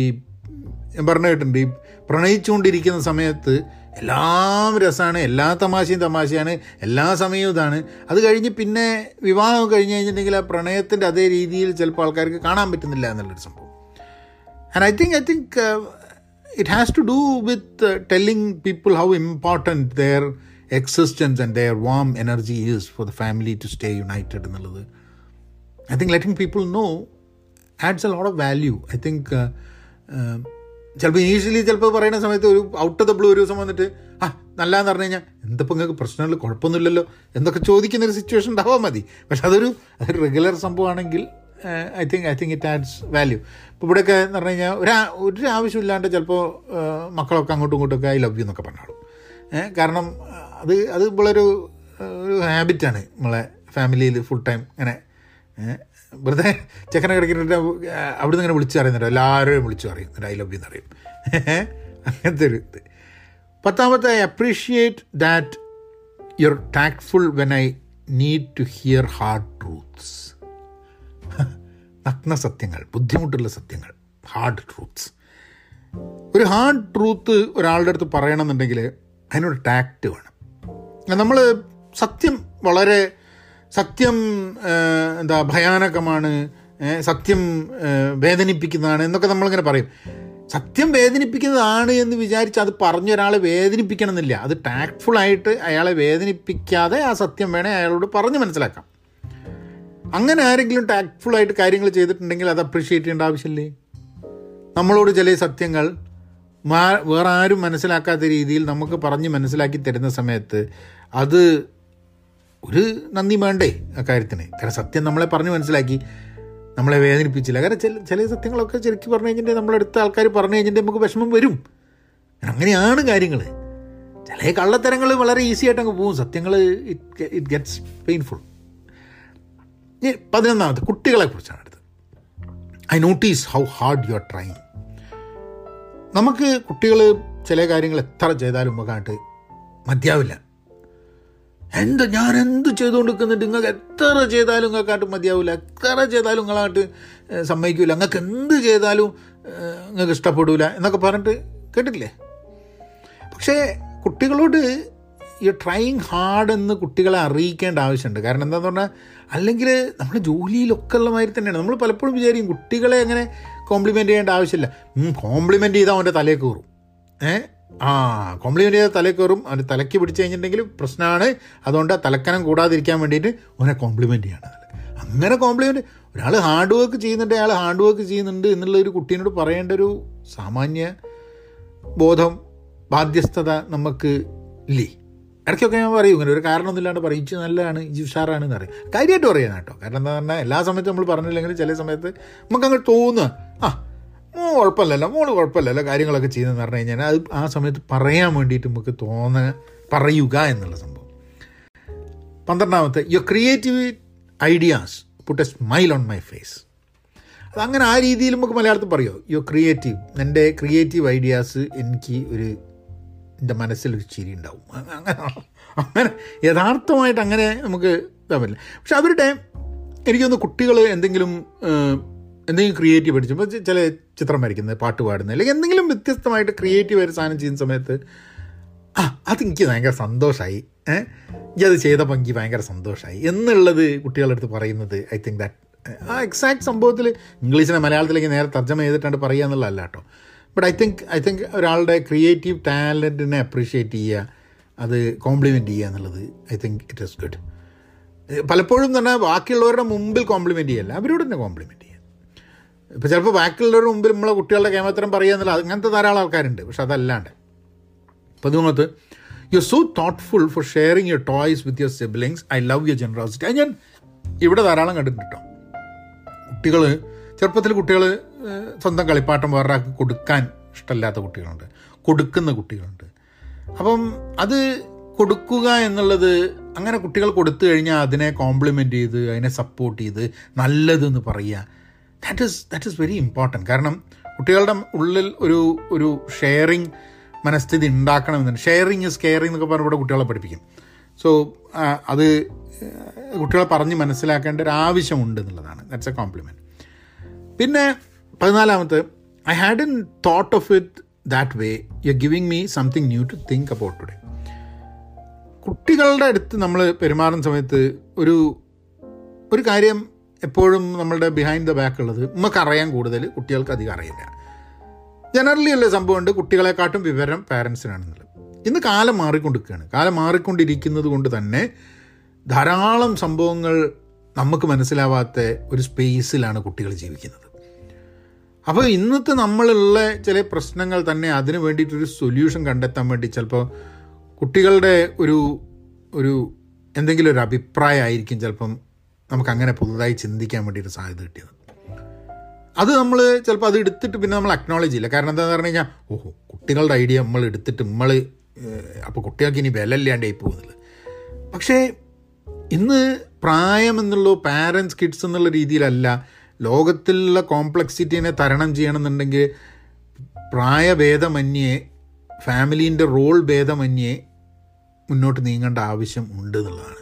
ഞാൻ പറഞ്ഞു കേട്ടിട്ടുണ്ട്, ഈ പ്രണയിച്ചുകൊണ്ടിരിക്കുന്ന സമയത്ത് എല്ലാം രസമാണ്, എല്ലാ തമാശയും തമാശയാണ്, എല്ലാ സമയവും ഇതാണ്. അത് കഴിഞ്ഞ് പിന്നെ വിവാഹം കഴിഞ്ഞ് കഴിഞ്ഞിട്ടുണ്ടെങ്കിൽ ആ പ്രണയത്തിൻ്റെ അതേ രീതിയിൽ ചിലപ്പോൾ ആൾക്കാർക്ക് കാണാൻ പറ്റുന്നില്ല എന്നുള്ളൊരു സംഭവം. And I think I think uh, it has to do with uh, telling people how important their existence and their warm energy is for the family to stay united and all that. I think letting people know adds a lot of value. I think uh, uh, ചിലപ്പോൾ initially ചിലപ്പോൾ പറയുന്ന സമയത്ത് ഒരു out of the blue ഒരു ദിവസം വന്നിട്ട് ആ നല്ലതെന്ന് പറഞ്ഞു കഴിഞ്ഞാൽ എന്തിപ്പോൾ നിങ്ങൾക്ക് പ്രശ്നമില്ല, കുഴപ്പമൊന്നുമില്ലല്ലോ എന്നൊക്കെ ചോദിക്കുന്നൊരു സിറ്റുവേഷൻ ഉണ്ടാവാൻ മതി. പക്ഷെ അതൊരു അതൊരു റെഗുലർ സംഭവമാണെങ്കിൽ I think I think it adds value. ഇപ്പോൾ ഇവിടെയൊക്കെ എന്ന് പറഞ്ഞു കഴിഞ്ഞാൽ ഒരു ഒരു ആവശ്യമില്ലാണ്ട് ചിലപ്പോൾ മക്കളൊക്കെ അങ്ങോട്ടും ഇങ്ങോട്ടൊക്കെ ഐ ലവ് യു എന്നൊക്കെ പറഞ്ഞോളൂ. കാരണം അത് അത് ഇപ്പോഴൊരു ഒരു ഹാബിറ്റാണ് നമ്മളെ ഫാമിലിയിൽ ഫുൾ ടൈം ഇങ്ങനെ വെറുതെ ചെക്കനെ കിടക്കിട്ട് അവിടെ നിന്ന് ഇങ്ങനെ വിളിച്ചു പറയുന്നുണ്ട്, എല്ലാവരും വിളിച്ചു പറയുന്നുണ്ട് ഐ ലവ് യു എന്നറിയും. അങ്ങനത്തെ ഒരു ഇത്. പത്താമത്തെ, I appreciate that your tactful when I need to hear hard truths. നഗ്ന സത്യങ്ങൾ, ബുദ്ധിമുട്ടുള്ള സത്യങ്ങൾ, ഹാർഡ് ട്രൂത്ത്സ്. ഒരു ഹാർഡ് ട്രൂത്ത് ഒരാളുടെ അടുത്ത് പറയണമെന്നുണ്ടെങ്കിൽ അതിനൊരു ടാക്റ്റ് വേണം. നമ്മൾ സത്യം വളരെ സത്യം എന്താ ഭയാനകമാണ്, സത്യം വേദനിപ്പിക്കുന്നതാണ് എന്നൊക്കെ നമ്മളിങ്ങനെ പറയും. സത്യം വേദനിപ്പിക്കുന്നതാണ് എന്ന് വിചാരിച്ച് അത് പറഞ്ഞ ഒരാളെ വേദനിപ്പിക്കണം എന്നില്ല. അത് ടാക്ട്ഫുള്ളായിട്ട് അയാളെ വേദനിപ്പിക്കാതെ ആ സത്യം വേണേൽ അയാളോട് പറഞ്ഞ് മനസ്സിലാക്കാം. അങ്ങനെ ആരെങ്കിലും ടാക്ട്ഫുള്ളായിട്ട് കാര്യങ്ങൾ ചെയ്തിട്ടുണ്ടെങ്കിൽ അത് അപ്രീഷിയേറ്റ് ചെയ്യേണ്ട ആവശ്യമില്ലേ. നമ്മളോട് ചില സത്യങ്ങൾ മാ വേറെ ആരും മനസ്സിലാക്കാത്ത രീതിയിൽ നമുക്ക് പറഞ്ഞ് മനസ്സിലാക്കി തരുന്ന സമയത്ത് അത് ഒരു നന്ദി വേണ്ടേ ആ കാര്യത്തിന്. കാരണം സത്യം നമ്മളെ പറഞ്ഞ് മനസ്സിലാക്കി, നമ്മളെ വേദനിപ്പിച്ചില്ല. കാരണം ചില ചില സത്യങ്ങളൊക്കെ ശരിക്കും പറഞ്ഞു കഴിഞ്ഞിട്ടുണ്ടെങ്കിൽ നമ്മളെടുത്ത ആൾക്കാർ പറഞ്ഞു കഴിഞ്ഞിട്ടുണ്ടെങ്കിൽ നമുക്ക് വിഷമം വരും. അങ്ങനെയാണ് കാര്യങ്ങൾ. ചില കള്ളത്തരങ്ങൾ വളരെ ഈസി ആയിട്ട് അങ്ങ് പോകും, സത്യങ്ങൾ ഇറ്റ് ഇറ്റ് ഗെറ്റ്സ് പെയിൻഫുൾ. ഇനി പതിനൊന്നാമത്, കുട്ടികളെക്കുറിച്ചാണ് അടുത്തത്. I notice how hard you are trying. നമുക്ക് കുട്ടികൾ ചില കാര്യങ്ങൾ എത്ര ചെയ്താലും മുഖായിട്ട് മതിയാവില്ല. എന്ത് ഞാൻ എന്ത് ചെയ്തുകൊണ്ടിരിക്കുന്നുണ്ട്, നിങ്ങൾക്ക് എത്ര ചെയ്താലും നിങ്ങൾക്കായിട്ട് മതിയാവില്ല, എത്ര ചെയ്താലും നിങ്ങളായിട്ട് സമ്മതിക്കില്ല, നിങ്ങൾക്ക് എന്ത് ചെയ്താലും നിങ്ങൾക്ക് ഇഷ്ടപ്പെടില്ല എന്നൊക്കെ പറഞ്ഞിട്ട് കേട്ടിട്ടില്ലേ. പക്ഷേ കുട്ടികളോട് ഈ ട്രൈയിങ് ഹാർഡ് എന്ന് കുട്ടികളെ അറിയിക്കേണ്ട ആവശ്യമുണ്ട്. കാരണം എന്താന്ന് പറഞ്ഞാൽ അല്ലെങ്കിൽ നമ്മുടെ ജോലിയിലൊക്കെ ഉള്ള മാതിരി തന്നെയാണ്. നമ്മൾ പലപ്പോഴും വിചാരിക്കും കുട്ടികളെ അങ്ങനെ കോംപ്ലിമെൻ്റ് ചെയ്യേണ്ട ആവശ്യമില്ല, കോംപ്ലിമെൻ്റ് ചെയ്താൽ അവൻ്റെ തലയിൽ കയറും. ഏഹ് ആ കോംപ്ലിമെൻ്റ് ചെയ്താൽ തലയിൽ കയറും, അവൻ്റെ തലയ്ക്ക് പിടിച്ച് കഴിഞ്ഞിട്ടുണ്ടെങ്കിൽ പ്രശ്നമാണ്. അതുകൊണ്ട് തലക്കനം കൂടാതിരിക്കാൻ വേണ്ടിയിട്ട് അവനെ കോംപ്ലിമെൻ്റ് ചെയ്യണം. അങ്ങനെ കോംപ്ലിമെൻ്റ് ഒരാൾ ഹാർഡ് വർക്ക് ചെയ്യുന്നുണ്ട്, അയാൾ ഹാർഡ് വർക്ക് ചെയ്യുന്നുണ്ട് എന്നുള്ളൊരു കുട്ടീനോട് പറയേണ്ട ഒരു സാമാന്യ ബോധം, ബാധ്യസ്ഥത നമുക്ക് ഇല്ലേ. ഇടയ്ക്കൊക്കെ ഞാൻ പറയും ഇങ്ങനെ ഒരു കാരണമൊന്നുമില്ലാണ്ട് പറയിച്ച് നല്ലതാണ്, ഇജി ഉഷാറാണ് എന്ന് പറയും. കാര്യമായിട്ട് പറയാൻ കേട്ടോ. കാരണം എന്താ പറഞ്ഞാൽ എല്ലാ സമയത്തും നമ്മൾ പറഞ്ഞില്ലെങ്കിലും ചില സമയത്ത് നമുക്ക് അങ്ങോട്ട് തോന്നുക ആ മോ കുഴപ്പമില്ലല്ലോ, മോള് കുഴപ്പമില്ലല്ലോ കാര്യങ്ങളൊക്കെ ചെയ്യുന്നതെന്ന് പറഞ്ഞു കഴിഞ്ഞാൽ അത് ആ സമയത്ത് പറയാൻ വേണ്ടിയിട്ട് നമുക്ക് തോന്നുക, പറയുക എന്നുള്ള സംഭവം. പന്ത്രണ്ടാമത്തെ, your creative ideas put a smile on my face. അതങ്ങനെ ആ രീതിയിൽ നമുക്ക് മലയാളത്തിൽ പറയുമോ, യുവർ ക്രിയേറ്റീവ്, എൻ്റെ ക്രിയേറ്റീവ് ഐഡിയാസ് എനിക്ക് ഒരു എൻ്റെ മനസ്സിലൊരു ചിരി ഉണ്ടാവും. അങ്ങനെ അങ്ങനെ യഥാർത്ഥമായിട്ട് അങ്ങനെ നമുക്ക് ഇതാൻ പറ്റില്ല. പക്ഷെ അവരുടെ എനിക്കൊന്ന് കുട്ടികൾ എന്തെങ്കിലും എന്തെങ്കിലും ക്രിയേറ്റീവ് പഠിച്ചപ്പോൾ ചില ചിത്രം വരയ്ക്കുന്നത്, പാട്ട് പാടുന്നത്, അല്ലെങ്കിൽ എന്തെങ്കിലും വ്യത്യസ്തമായിട്ട് ക്രിയേറ്റീവായിട്ട് സാധനം ചെയ്യുന്ന സമയത്ത് ആ അതെനിക്ക് ഭയങ്കര സന്തോഷമായി, ഏഹ് എനിക്കത് ചെയ്തപ്പോൾ എനിക്ക് ഭയങ്കര സന്തോഷമായി എന്നുള്ളത് കുട്ടികളുടെ അടുത്ത് പറയുന്നത്, ഐ തിങ്ക് ദാറ്റ് ആ എക്സാക്ട് സംഭവത്തിൽ ഇംഗ്ലീഷിനെ മലയാളത്തിലേക്ക് നേരെ തർജ്ജമ ചെയ്തിട്ടാണ് പറയുക എന്നുള്ളതല്ല കേട്ടോ. But I think I think ഒരാളുടെ ക്രിയേറ്റീവ് ടാലൻറ്റിനെ അപ്രീഷിയേറ്റ് ചെയ്യുക, അത് കോംപ്ലിമെൻറ്റ് ചെയ്യുക എന്നുള്ളത് I think it is good. പലപ്പോഴും തന്നെ ബാക്കിയുള്ളവരുടെ മുമ്പിൽ കോംപ്ലിമെൻറ്റ് ചെയ്യല്ല, അവരോട് തന്നെ കോംപ്ലിമെൻറ്റ് ചെയ്യുക. ഇപ്പോൾ ചിലപ്പോൾ ബാക്കിയുള്ളവരുടെ മുമ്പിൽ നമ്മളെ കുട്ടികളുടെ കേമത്തരം പറയുക എന്നുള്ള അങ്ങനത്തെ ധാരാളം ആൾക്കാരുണ്ട്. പക്ഷെ അതല്ലാണ്ട് ഇപ്പോൾ നിങ്ങൾക്ക് you are so thoughtful for sharing your toys with your siblings, I love your generosity. അത് ഞാൻ ഇവിടെ ധാരാളം കണ്ടിട്ടുണ്ട് കേട്ടോ. കുട്ടികൾ ചെറുപ്പത്തിൽ കുട്ടികൾ സ്വന്തം കളിപ്പാട്ടം വേറൊരാൾക്ക് കൊടുക്കാൻ ഇഷ്ടമില്ലാത്ത കുട്ടികളുണ്ട്, കൊടുക്കുന്ന കുട്ടികളുണ്ട്. അപ്പം അത് കൊടുക്കുക എന്നുള്ളത്, അങ്ങനെ കുട്ടികൾ കൊടുത്തു കഴിഞ്ഞാൽ അതിനെ കോംപ്ലിമെൻ്റ് ചെയ്ത് അതിനെ സപ്പോർട്ട് ചെയ്ത് നല്ലതെന്ന് പറയുക, that is that is very important. കാരണം കുട്ടികളുടെ ഉള്ളിൽ ഒരു ഒരു ഷെയറിങ് മനസ്ഥിതി ഉണ്ടാക്കണമെന്നുണ്ട്. ഷെയറിങ് ഈസ് കെയറിങ് എന്നൊക്കെ പറഞ്ഞ് ഇവിടെ കുട്ടികളെ പഠിപ്പിക്കും. സോ അത് കുട്ടികളെ പറഞ്ഞ് മനസ്സിലാക്കേണ്ട ഒരു ആവശ്യമുണ്ട് എന്നുള്ളതാണ്. That's a compliment. പിന്നെ പതിനാലാമത്തെ, I hadn't thought of it that way, you are giving me something new to think about today. കുട്ടികളുടെ അടുത്ത് നമ്മൾ പെരുമാറുന്ന സമയത്ത് ഒരു ഒരു കാര്യം എപ്പോഴും നമ്മളുടെ ബിഹൈൻഡ് ദ ബാക്ക് ഉള്ളത് നമുക്കറിയാൻ കൂടുതൽ കുട്ടികൾക്ക് അധികം അറിയില്ല. ജനറലി ഉള്ള സംഭവമുണ്ട്, കുട്ടികളെക്കാട്ടും വിവരം പാരൻസിനാണെന്നുള്ളത്. ഇന്ന് കാലം മാറിക്കൊണ്ടിരിക്കുകയാണ്. കാലം മാറിക്കൊണ്ടിരിക്കുന്നത് കൊണ്ട് തന്നെ ധാരാളം സംഭവങ്ങൾ നമുക്ക് മനസ്സിലാവാത്ത ഒരു സ്പേസിലാണ് കുട്ടികൾ ജീവിക്കുന്നത്. അപ്പോൾ ഇന്നത്തെ നമ്മളുള്ള ചില പ്രശ്നങ്ങൾ തന്നെ അതിന് വേണ്ടിയിട്ടൊരു സൊല്യൂഷൻ കണ്ടെത്താൻ വേണ്ടി ചിലപ്പോൾ കുട്ടികളുടെ ഒരു ഒരു എന്തെങ്കിലും ഒരു അഭിപ്രായമായിരിക്കും ചിലപ്പം നമുക്കങ്ങനെ പുതുതായി ചിന്തിക്കാൻ വേണ്ടിയിട്ട് സാധ്യത കിട്ടിയത്. അത് നമ്മൾ ചിലപ്പോൾ അത് എടുത്തിട്ട് പിന്നെ നമ്മൾ അക്നോളജ് ചെയ്യില്ല. കാരണം എന്താണെന്ന് പറഞ്ഞു കഴിഞ്ഞാൽ, ഓഹോ കുട്ടികളുടെ ഐഡിയ നമ്മൾ എടുത്തിട്ട് നമ്മൾ അപ്പോൾ കുട്ടികൾക്ക് ഇനി വില ഇല്ലാണ്ടായി പോകുന്നില്ല. പക്ഷേ ഇന്ന് പ്രായം എന്നുള്ള പാരൻസ് കിഡ്സ് എന്നുള്ള രീതിയിലല്ല, ലോകത്തിലുള്ള കോംപ്ലക്സിറ്റിനെ തരണം ചെയ്യണമെന്നുണ്ടെങ്കിൽ പ്രായഭേദമന്യേ, ഫാമിലീൻ്റെ റോൾ ഭേദമന്യേ മുന്നോട്ട് നീങ്ങേണ്ട ആവശ്യം ഉണ്ട് എന്നുള്ളതാണ്.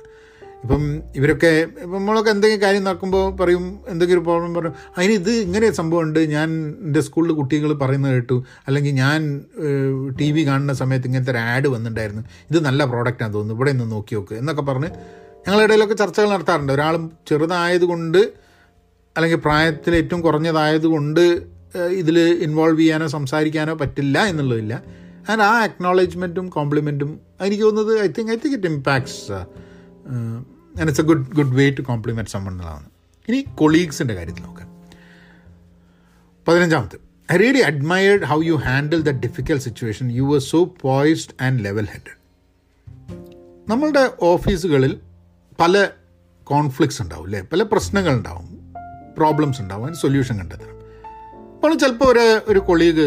ഇപ്പം ഇവരൊക്കെ ഇപ്പം നമ്മളൊക്കെ എന്തെങ്കിലും കാര്യം നടക്കുമ്പോൾ പറയും, എന്തെങ്കിലും ഒരു പ്രോബ്ലം പറയും, അതിനിത് ഇങ്ങനെ സംഭവമുണ്ട്, ഞാൻ എൻ്റെ സ്കൂളിൽ കുട്ടികൾ പറയുന്നത് കേട്ടു, അല്ലെങ്കിൽ ഞാൻ ടി വി കാണുന്ന സമയത്ത് ഇങ്ങനത്തെ ഒരു ആഡ് വന്നിട്ടുണ്ടായിരുന്നു, ഇത് നല്ല പ്രോഡക്റ്റാണ് തോന്നുന്നു, ഇവിടെ നിന്ന് നോക്കി നോക്ക് എന്നൊക്കെ പറഞ്ഞ് ഞങ്ങളിടയിലൊക്കെ ചർച്ചകൾ നടത്താറുണ്ട്. ഒരാളും ചെറുതായതുകൊണ്ട് അല്ലെങ്കിൽ പ്രായത്തിൽ ഏറ്റവും കുറഞ്ഞതായതുകൊണ്ട് ഇതിൽ ഇൻവോൾവ് ചെയ്യാനോ സംസാരിക്കാനോ പറ്റില്ല എന്നുള്ളതില്ല. ആൻഡ് ആ അക്നോളജ്മെൻറ്റും കോംപ്ലിമെൻറ്റും എനിക്ക് തോന്നുന്നത് I think I think it impacts and it's a good good way to compliment someone എന്നതാണ്. ഇനി കൊളീഗ്സിൻ്റെ കാര്യത്തിൽ നോക്കാം. പതിനഞ്ചാമത്തെ, I really admired how you handle the difficult situation, you were so poised and level headed. നമ്മളുടെ ഓഫീസുകളിൽ പല conflicts ഉണ്ടാവും അല്ലേ, പല പ്രശ്നങ്ങളുണ്ടാവും, പ്രോബ്ലംസ് ഉണ്ടാവും, അതിന് സൊല്യൂഷൻ കണ്ടെത്തണം. അപ്പോൾ ചിലപ്പോൾ ഒരു ഒരു കൊളീഗ്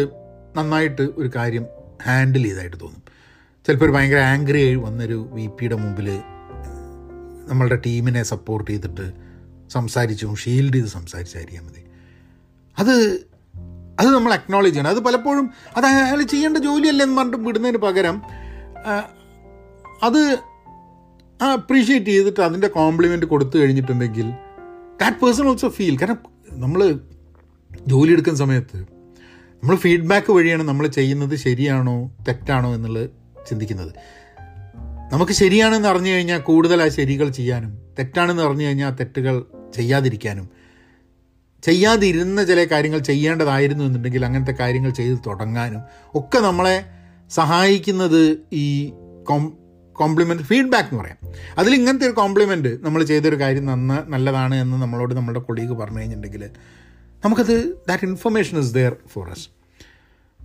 നന്നായിട്ട് ഒരു കാര്യം ഹാൻഡിൽ ചെയ്തായിട്ട് തോന്നും. ചിലപ്പോൾ ഒരു ഭയങ്കര ആംഗ്രി ആയി വന്നൊരു വി പിയുടെ മുമ്പിൽ നമ്മളുടെ ടീമിനെ സപ്പോർട്ട് ചെയ്തിട്ട് സംസാരിച്ചും ഷീൽഡ് ചെയ്ത് സംസാരിച്ചായിരിക്കാൻ മതി. അത് അത് നമ്മൾ അക്നോളജ് ചെയ്യണം. അത് പലപ്പോഴും അത് അയാൾ ചെയ്യേണ്ട ജോലിയല്ലെന്ന് പറഞ്ഞിട്ട് വിടുന്നതിന് പകരം അത് ആ അപ്രീഷിയേറ്റ് ചെയ്തിട്ട് അതിൻ്റെ കോംപ്ലിമെൻറ്റ് കൊടുത്തു കഴിഞ്ഞിട്ടുണ്ടെങ്കിൽ ദാറ്റ് പേഴ്സൺ ഓൾസോ ഫീൽ. കാരണം നമ്മൾ ജോലി എടുക്കുന്ന സമയത്ത് നമ്മൾ ഫീഡ്ബാക്ക് വഴിയാണ് നമ്മൾ ചെയ്യുന്നത് ശരിയാണോ തെറ്റാണോ എന്നുള്ളത് ചിന്തിക്കുന്നത്. നമുക്ക് ശരിയാണെന്ന് അറിഞ്ഞു കഴിഞ്ഞാൽ കൂടുതൽ ആ ശരികൾ ചെയ്യാനും, തെറ്റാണെന്ന് അറിഞ്ഞു കഴിഞ്ഞാൽ ആ തെറ്റുകൾ ചെയ്യാതിരിക്കാനും, ചെയ്യാതിരുന്ന ചില കാര്യങ്ങൾ ചെയ്യേണ്ടതായിരുന്നു എന്നുണ്ടെങ്കിൽ അങ്ങനത്തെ കാര്യങ്ങൾ ചെയ്ത് തുടങ്ങാനും ഒക്കെ നമ്മളെ സഹായിക്കുന്നത് ഈ കോം കോംപ്ലിമെൻറ്റ് ഫീഡ്ബാക്ക് എന്ന് പറയാം. അതിലിങ്ങനത്തെ ഒരു കോംപ്ലിമെൻറ്റ് നമ്മൾ ചെയ്തൊരു കാര്യം നന്ന നല്ലതാണ് എന്ന് നമ്മളോട് നമ്മളുടെ കൊളീഗ് പറഞ്ഞു കഴിഞ്ഞിട്ടുണ്ടെങ്കിൽ നമുക്കത് that information is there for us.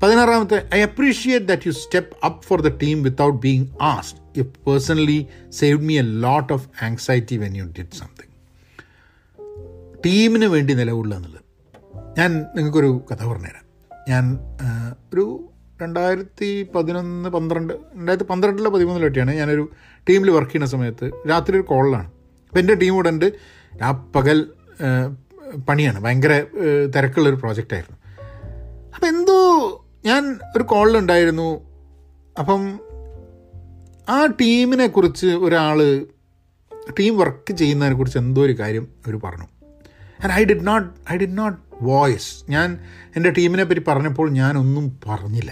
പതിനാറാമത്തെ, I appreciate that you step up for the team without being asked. You personally saved me a lot of anxiety when you did something. ടീമിന് വേണ്ടി നിലകൊള്ളുക എന്നുള്ളത്. ഞാൻ നിങ്ങൾക്കൊരു കഥ പറഞ്ഞുതരാം. ഞാൻ ഒരു രണ്ടായിരത്തി പതിനൊന്ന് പന്ത്രണ്ട് രണ്ടായിരത്തി പന്ത്രണ്ടിലോ പതിമൂന്നിലോ ഒക്കെയാണ് ഞാനൊരു ടീമിൽ വർക്ക് ചെയ്യുന്ന സമയത്ത് രാത്രി ഒരു കോളിലാണ്. അപ്പോൾ എൻ്റെ ടീം കൂടെ ഉണ്ട്, ആ പകൽ പണിയാണ്, ഭയങ്കര തിരക്കുള്ളൊരു പ്രോജക്റ്റായിരുന്നു. അപ്പം എന്തോ ഞാൻ ഒരു കോളിലുണ്ടായിരുന്നു. അപ്പം ആ ടീമിനെ കുറിച്ച് ഒരാൾ ടീം വർക്ക് ചെയ്യുന്നതിനെക്കുറിച്ച് എന്തോ ഒരു കാര്യം അവർ പറഞ്ഞു. And I did not I did not voice ഞാൻ എൻ്റെ ടീമിനെ പറ്റി പറഞ്ഞപ്പോൾ ഞാനൊന്നും പറഞ്ഞില്ല.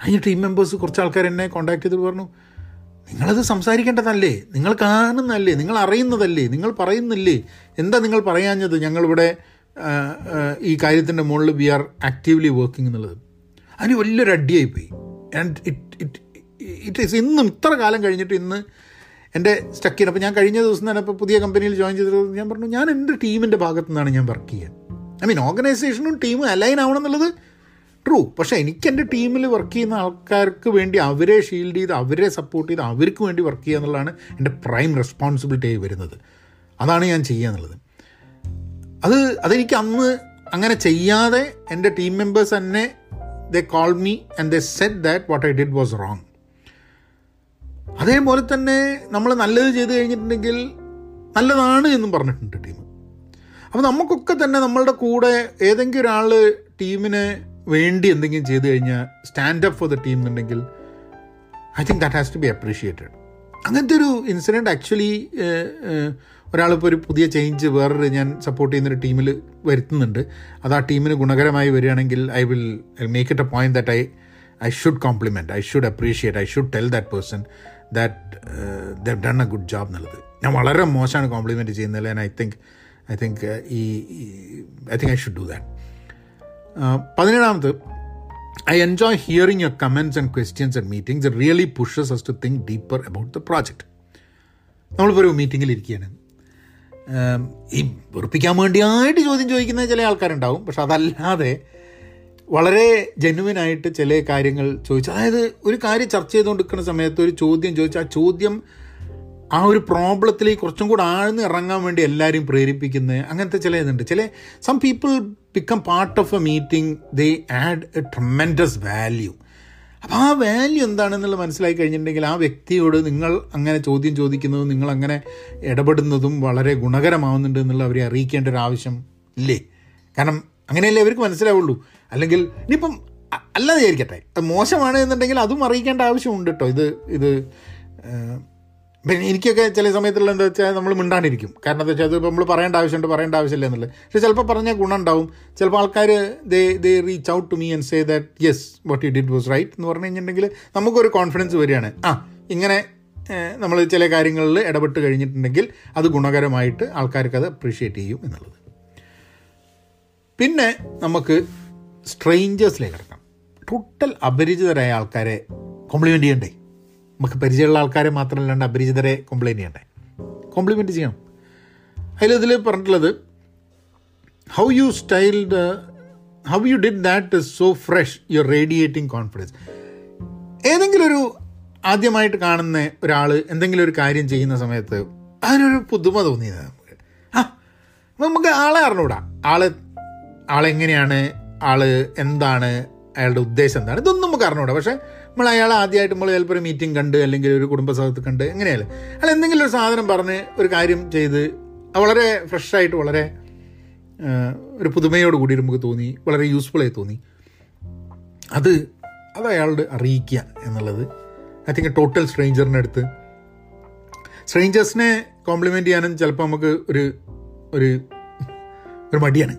അതിന് ടീം മെമ്പേഴ്സ് കുറച്ച് ആൾക്കാർ എന്നെ കോൺടാക്ട് ചെയ്തിട്ട് പറഞ്ഞു, നിങ്ങളത് സംസാരിക്കേണ്ടതല്ലേ, നിങ്ങൾ കാണുന്നതല്ലേ, നിങ്ങൾ അറിയുന്നതല്ലേ, നിങ്ങൾ പറയുന്നില്ലേ, എന്താ നിങ്ങൾ പറയാഞ്ഞത്, ഞങ്ങളിവിടെ ഈ കാര്യത്തിൻ്റെ മുകളിൽ വി ആർ ആക്റ്റീവ്ലി വർക്കിംഗ് എന്നുള്ളത്. അതിന് വലിയൊരു അടിയായിപ്പോയി. And it it it is ഇന്നും ഇത്ര കാലം കഴിഞ്ഞിട്ട് ഇന്ന് എൻ്റെ സ്റ്റക്ക് ചെയ്യണം. അപ്പോൾ ഞാൻ കഴിഞ്ഞ ദിവസം തന്നെ ഇപ്പോൾ പുതിയ കമ്പനിയിൽ ജോയിൻ ചെയ്തിട്ട് ഞാൻ പറഞ്ഞു, ഞാൻ എൻ്റെ ടീമിൻ്റെ ഭാഗത്തു നിന്നാണ് ഞാൻ വർക്ക് ചെയ്യുക. ഐ മീൻ ഓർഗനൈസേഷനും ടീമും അലൈൻ ആവണം എന്നുള്ളത് ട്രൂ. പക്ഷേ എനിക്ക് എൻ്റെ ടീമിൽ വർക്ക് ചെയ്യുന്ന ആൾക്കാർക്ക് വേണ്ടി അവരെ ഷീൽഡ് ചെയ്ത് അവരെ സപ്പോർട്ട് ചെയ്ത് അവർക്ക് വേണ്ടി വർക്ക് ചെയ്യുക എന്നുള്ളതാണ് എൻ്റെ പ്രൈം റെസ്പോൺസിബിലിറ്റി ആയി വരുന്നത്. അതാണ് ഞാൻ ചെയ്യുക എന്നുള്ളത്. അത് അതെനിക്ക് അന്ന് അങ്ങനെ ചെയ്യാതെ എൻ്റെ ടീം മെമ്പേഴ്സ് തന്നെ they call me and they said that what I did was wrong. അതേപോലെ തന്നെ നമ്മൾ നല്ലത് ചെയ്ത് കഴിഞ്ഞിട്ടുണ്ടെങ്കിൽ നല്ലതാണ് എന്നും പറഞ്ഞിട്ടുണ്ട് ടീം. അപ്പോൾ നമുക്കൊക്കെ തന്നെ നമ്മളുടെ കൂടെ ഏതെങ്കിലും ഒരാൾ ടീമിന് വേണ്ടി എന്തെങ്കിലും ചെയ്തു കഴിഞ്ഞാൽ സ്റ്റാൻഡപ്പ് ഫോർ ദ ടീം എന്നുണ്ടെങ്കിൽ I think that has to be appreciated. അങ്ങനത്തെ ഒരു ഇൻസിഡൻറ്റ് ആക്ച്വലി ഒരാളിപ്പോൾ ഒരു പുതിയ ചേഞ്ച് വേറൊരു ഞാൻ സപ്പോർട്ട് ചെയ്യുന്നൊരു ടീമിൽ വരുത്തുന്നുണ്ട്. അത് ആ ടീമിന് ഗുണകരമായി വരികയാണെങ്കിൽ I will make it a point that I I should compliment, I should appreciate, I should tell that person that they done a good job എന്നുള്ളത്. ഞാൻ വളരെ മോശമാണ് കോംപ്ലിമെൻറ്റ് ചെയ്യുന്നത്, and I think I think ഈ I think I should do that. പതിനേഴാമത്, I enjoy hearing your comments and questions and meetings. It really pushes us to think deeper about the project. നമ്മളിപ്പോൾ ഒരു മീറ്റിങ്ങിൽ ഇരിക്കുകയാണ്. ഈ വെറുപ്പിക്കാൻ വേണ്ടിയായിട്ട് ചോദ്യം ചോദിക്കുന്ന ചില ആൾക്കാരുണ്ടാവും, പക്ഷെ അതല്ലാതെ വളരെ ജെന്യുവിനായിട്ട് ചില കാര്യങ്ങൾ ചോദിച്ചു. അതായത് ഒരു കാര്യം ചർച്ച ചെയ്തുകൊണ്ടിരിക്കുന്ന സമയത്ത് ഒരു ചോദ്യം ചോദിച്ചു, ആ ചോദ്യം ആ ഒരു പ്രോബ്ലത്തിലേക്ക് കുറച്ചും കൂടെ ആഴ്ന്ന് ഇറങ്ങാൻ വേണ്ടി എല്ലാവരെയും പ്രേരിപ്പിക്കുന്നത് അങ്ങനത്തെ ചില ഇതുണ്ട്. ചില some people become part of a meeting, they add a tremendous value. അപ്പോൾ ആ വാല്യൂ എന്താണെന്നുള്ള മനസ്സിലാക്കി കഴിഞ്ഞിട്ടുണ്ടെങ്കിൽ ആ വ്യക്തിയോട് നിങ്ങൾ അങ്ങനെ ചോദ്യം ചോദിക്കുന്നതും നിങ്ങളങ്ങനെ ഇടപെടുന്നതും വളരെ ഗുണകരമാവുന്നുണ്ട് എന്നുള്ള അവരെ അറിയിക്കേണ്ട ഒരു ആവശ്യം ഇല്ലേ? കാരണം അങ്ങനെയല്ലേ അവർക്ക് മനസ്സിലാവുള്ളൂ. അല്ലെങ്കിൽ ഇനിയിപ്പം അല്ലാതെ വിചാരിക്കട്ടെ അത് മോശമാണ് എന്നുണ്ടെങ്കിൽ അതും അറിയിക്കേണ്ട ആവശ്യമുണ്ട് കേട്ടോ. ഇത് ഇത് എനിക്കൊക്കെ ചില സമയത്തുള്ള എന്താ വെച്ചാൽ നമ്മൾ മിണ്ടാണ്ടിരിക്കും. കാരണം എന്താ വെച്ചാൽ അത് നമ്മൾ പറയേണ്ട ആവശ്യമുണ്ട്, പറയേണ്ട ആവശ്യമില്ല എന്നുള്ളത്. പക്ഷേ ചിലപ്പോൾ പറഞ്ഞാൽ ഗുണം ഉണ്ടാവും. ചിലപ്പോൾ ആൾക്കാർ they they reach out to me and say that yes what you did was right എന്ന് പറഞ്ഞു കഴിഞ്ഞിട്ടുണ്ടെങ്കിൽ നമുക്കൊരു കോൺഫിഡൻസ് വരികയാണ്. ആ ഇങ്ങനെ നമ്മൾ ചില കാര്യങ്ങളിൽ ഇടപെട്ട് കഴിഞ്ഞിട്ടുണ്ടെങ്കിൽ അത് ഗുണകരമായിട്ട് ആൾക്കാർക്കത് അപ്രീഷിയേറ്റ് ചെയ്യും എന്നുള്ളത്. പിന്നെ നമുക്ക് സ്ട്രെയിഞ്ചേഴ്സിലേക്ക് കിടക്കാം. ടോട്ടൽ അപരിചിതരായ ആൾക്കാരെ കോംപ്ലിമെൻ്റ് ചെയ്യണ്ടേ? നമുക്ക് പരിചയമുള്ള ആൾക്കാരെ മാത്രമല്ലാണ്ട് അപരിചിതരെ കോംപ്ലൈൻറ്റ് ചെയ്യണ്ടേ? കോംപ്ലിമെൻറ്റ് ചെയ്യണം. അതിലിതിൽ പറഞ്ഞിട്ടുള്ളത് how you styled how you did that is so fresh your radiating confidence. ഏതെങ്കിലും ഒരു ആദ്യമായിട്ട് കാണുന്ന ഒരാൾ എന്തെങ്കിലും ഒരു കാര്യം ചെയ്യുന്ന സമയത്ത് അതിനൊരു പുതുമ തോന്നിയത് നമുക്ക്. ആ നമുക്ക് ആളെ അറിഞ്ഞൂടാ, ആള് ആളെങ്ങനെയാണ്, ആള് എന്താണ്, അയാളുടെ ഉദ്ദേശം എന്താണ്, ഇതൊന്നും നമുക്ക് അറിഞ്ഞൂടാ. പക്ഷേ നമ്മൾ അയാളെ ആദ്യമായിട്ട് നമ്മൾ ചിലപ്പോൾ ഒരു മീറ്റിംഗ് കണ്ട് അല്ലെങ്കിൽ ഒരു കുടുംബസഹത്ത് കണ്ട് എങ്ങനെയല്ലേ അയാൾ എന്തെങ്കിലും ഒരു സാധനം പറഞ്ഞ് ഒരു കാര്യം ചെയ്ത് വളരെ ഫ്രഷായിട്ട് വളരെ ഒരു പുതുമയോട് കൂടി നമുക്ക് തോന്നി, വളരെ യൂസ്ഫുള്ളായി തോന്നി, അത് അത് അയാളോട് അറിയിക്കുക എന്നുള്ളത് ഐ തിങ്ക് ടോട്ടൽ സ്ട്രേഞ്ചറിൻ്റെ അടുത്ത്. സ്ട്രേഞ്ചേഴ്സിനെ കോംപ്ലിമെൻ്റ് ചെയ്യാനും ചിലപ്പോൾ നമുക്ക് ഒരു ഒരു ഒരു മടിയാണ്.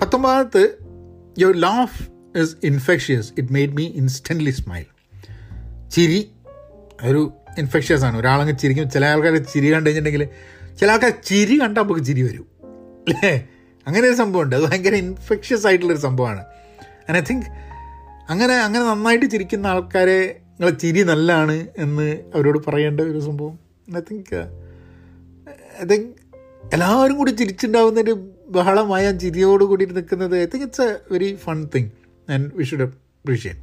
പത്തൊമ്പതാമത്ത്, your laugh is infectious, it made me instantly smile. ചിരി ഒരു ഇൻഫെക്ഷ്യസ് ആണ്. ഒരാളങ്ങ് ചിരിക്കും. ചില ആൾക്കാരെ ചിരി കണ്ടു കഴിഞ്ഞിട്ടുണ്ടെങ്കിൽ ചില ആൾക്കാർ ചിരി കണ്ടാൽ നമുക്ക് ചിരി വരും അല്ലേ? അങ്ങനെ ഒരു സംഭവമുണ്ട്. അത് ഭയങ്കര ഇൻഫെക്ഷ്യസ് ആയിട്ടുള്ളൊരു സംഭവമാണ്. ആൻഡ് ഐ തിങ്ക് അങ്ങനെ അങ്ങനെ നന്നായിട്ട് ചിരിക്കുന്ന ആൾക്കാരെ നിങ്ങളെ ചിരി നല്ലതാണ് എന്ന് അവരോട് പറയേണ്ട ഒരു സംഭവം. ഐ തിങ്ക് ഐ തിങ്ക് എല്ലാവരും കൂടി ചിരിച്ചുണ്ടാവുന്നൊരു ബഹളമായ ചിരിയോട് കൂടി നിൽക്കുന്നത് I think it's a very fun thing and we should appreciate.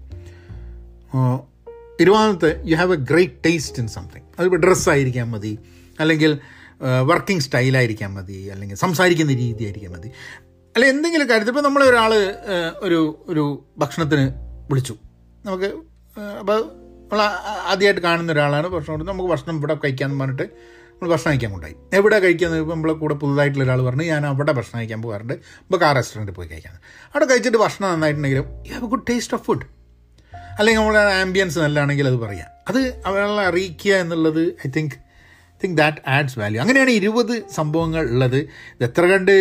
ഇരുപതാമത്തെ, you have a great taste in something. അതിപ്പോൾ ഡ്രസ്സായിരിക്കാൻ മതി, അല്ലെങ്കിൽ വർക്കിംഗ് സ്റ്റൈലായിരിക്കാൻ മതി, അല്ലെങ്കിൽ സംസാരിക്കുന്ന രീതി ആയിരിക്കാൻ മതി, അല്ലെ എന്തെങ്കിലും കാര്യത്തിൽ. ഇപ്പോൾ നമ്മളെ ഒരാൾ ഒരു ഒരു ഭക്ഷണത്തിന് വിളിച്ചു നമുക്ക്, അപ്പോൾ നമ്മൾ ആദ്യമായിട്ട് കാണുന്ന ഒരാളാണ്, ഭക്ഷണം കൊടുത്ത് നമുക്ക് ഭക്ഷണം ഇവിടെ കഴിക്കാമെന്ന് പറഞ്ഞിട്ട് നമ്മൾ ഭക്ഷണം കഴിക്കാൻ കൊണ്ടായി. എവിടെ കഴിക്കാന്ന് ഇപ്പോൾ നമ്മളെ കൂടെ പുതുതായിട്ടുള്ള ഒരാൾ പറഞ്ഞു ഞാൻ അവിടെ ഭക്ഷണം കഴിക്കാൻ പോകാറുണ്ട്, നമുക്ക് ആ റെസ്റ്റോറൻറ്റിൽ പോയി കഴിക്കാൻ. അവിടെ കഴിച്ചിട്ട് ഭക്ഷണം നന്നായിട്ടുണ്ടെങ്കിലും you have a good taste of food, അല്ലെങ്കിൽ നമ്മുടെ ആംബിയൻസ് നല്ലതാണെങ്കിൽ അത് പറയാം. അത് അവരെ അറിയിക്കുക എന്നുള്ളത് I think think that adds value. അങ്ങനെയാണ് ഇരുപത് സംഭവങ്ങൾ ഉള്ളത്. ഇത് എത്ര കണ്ട്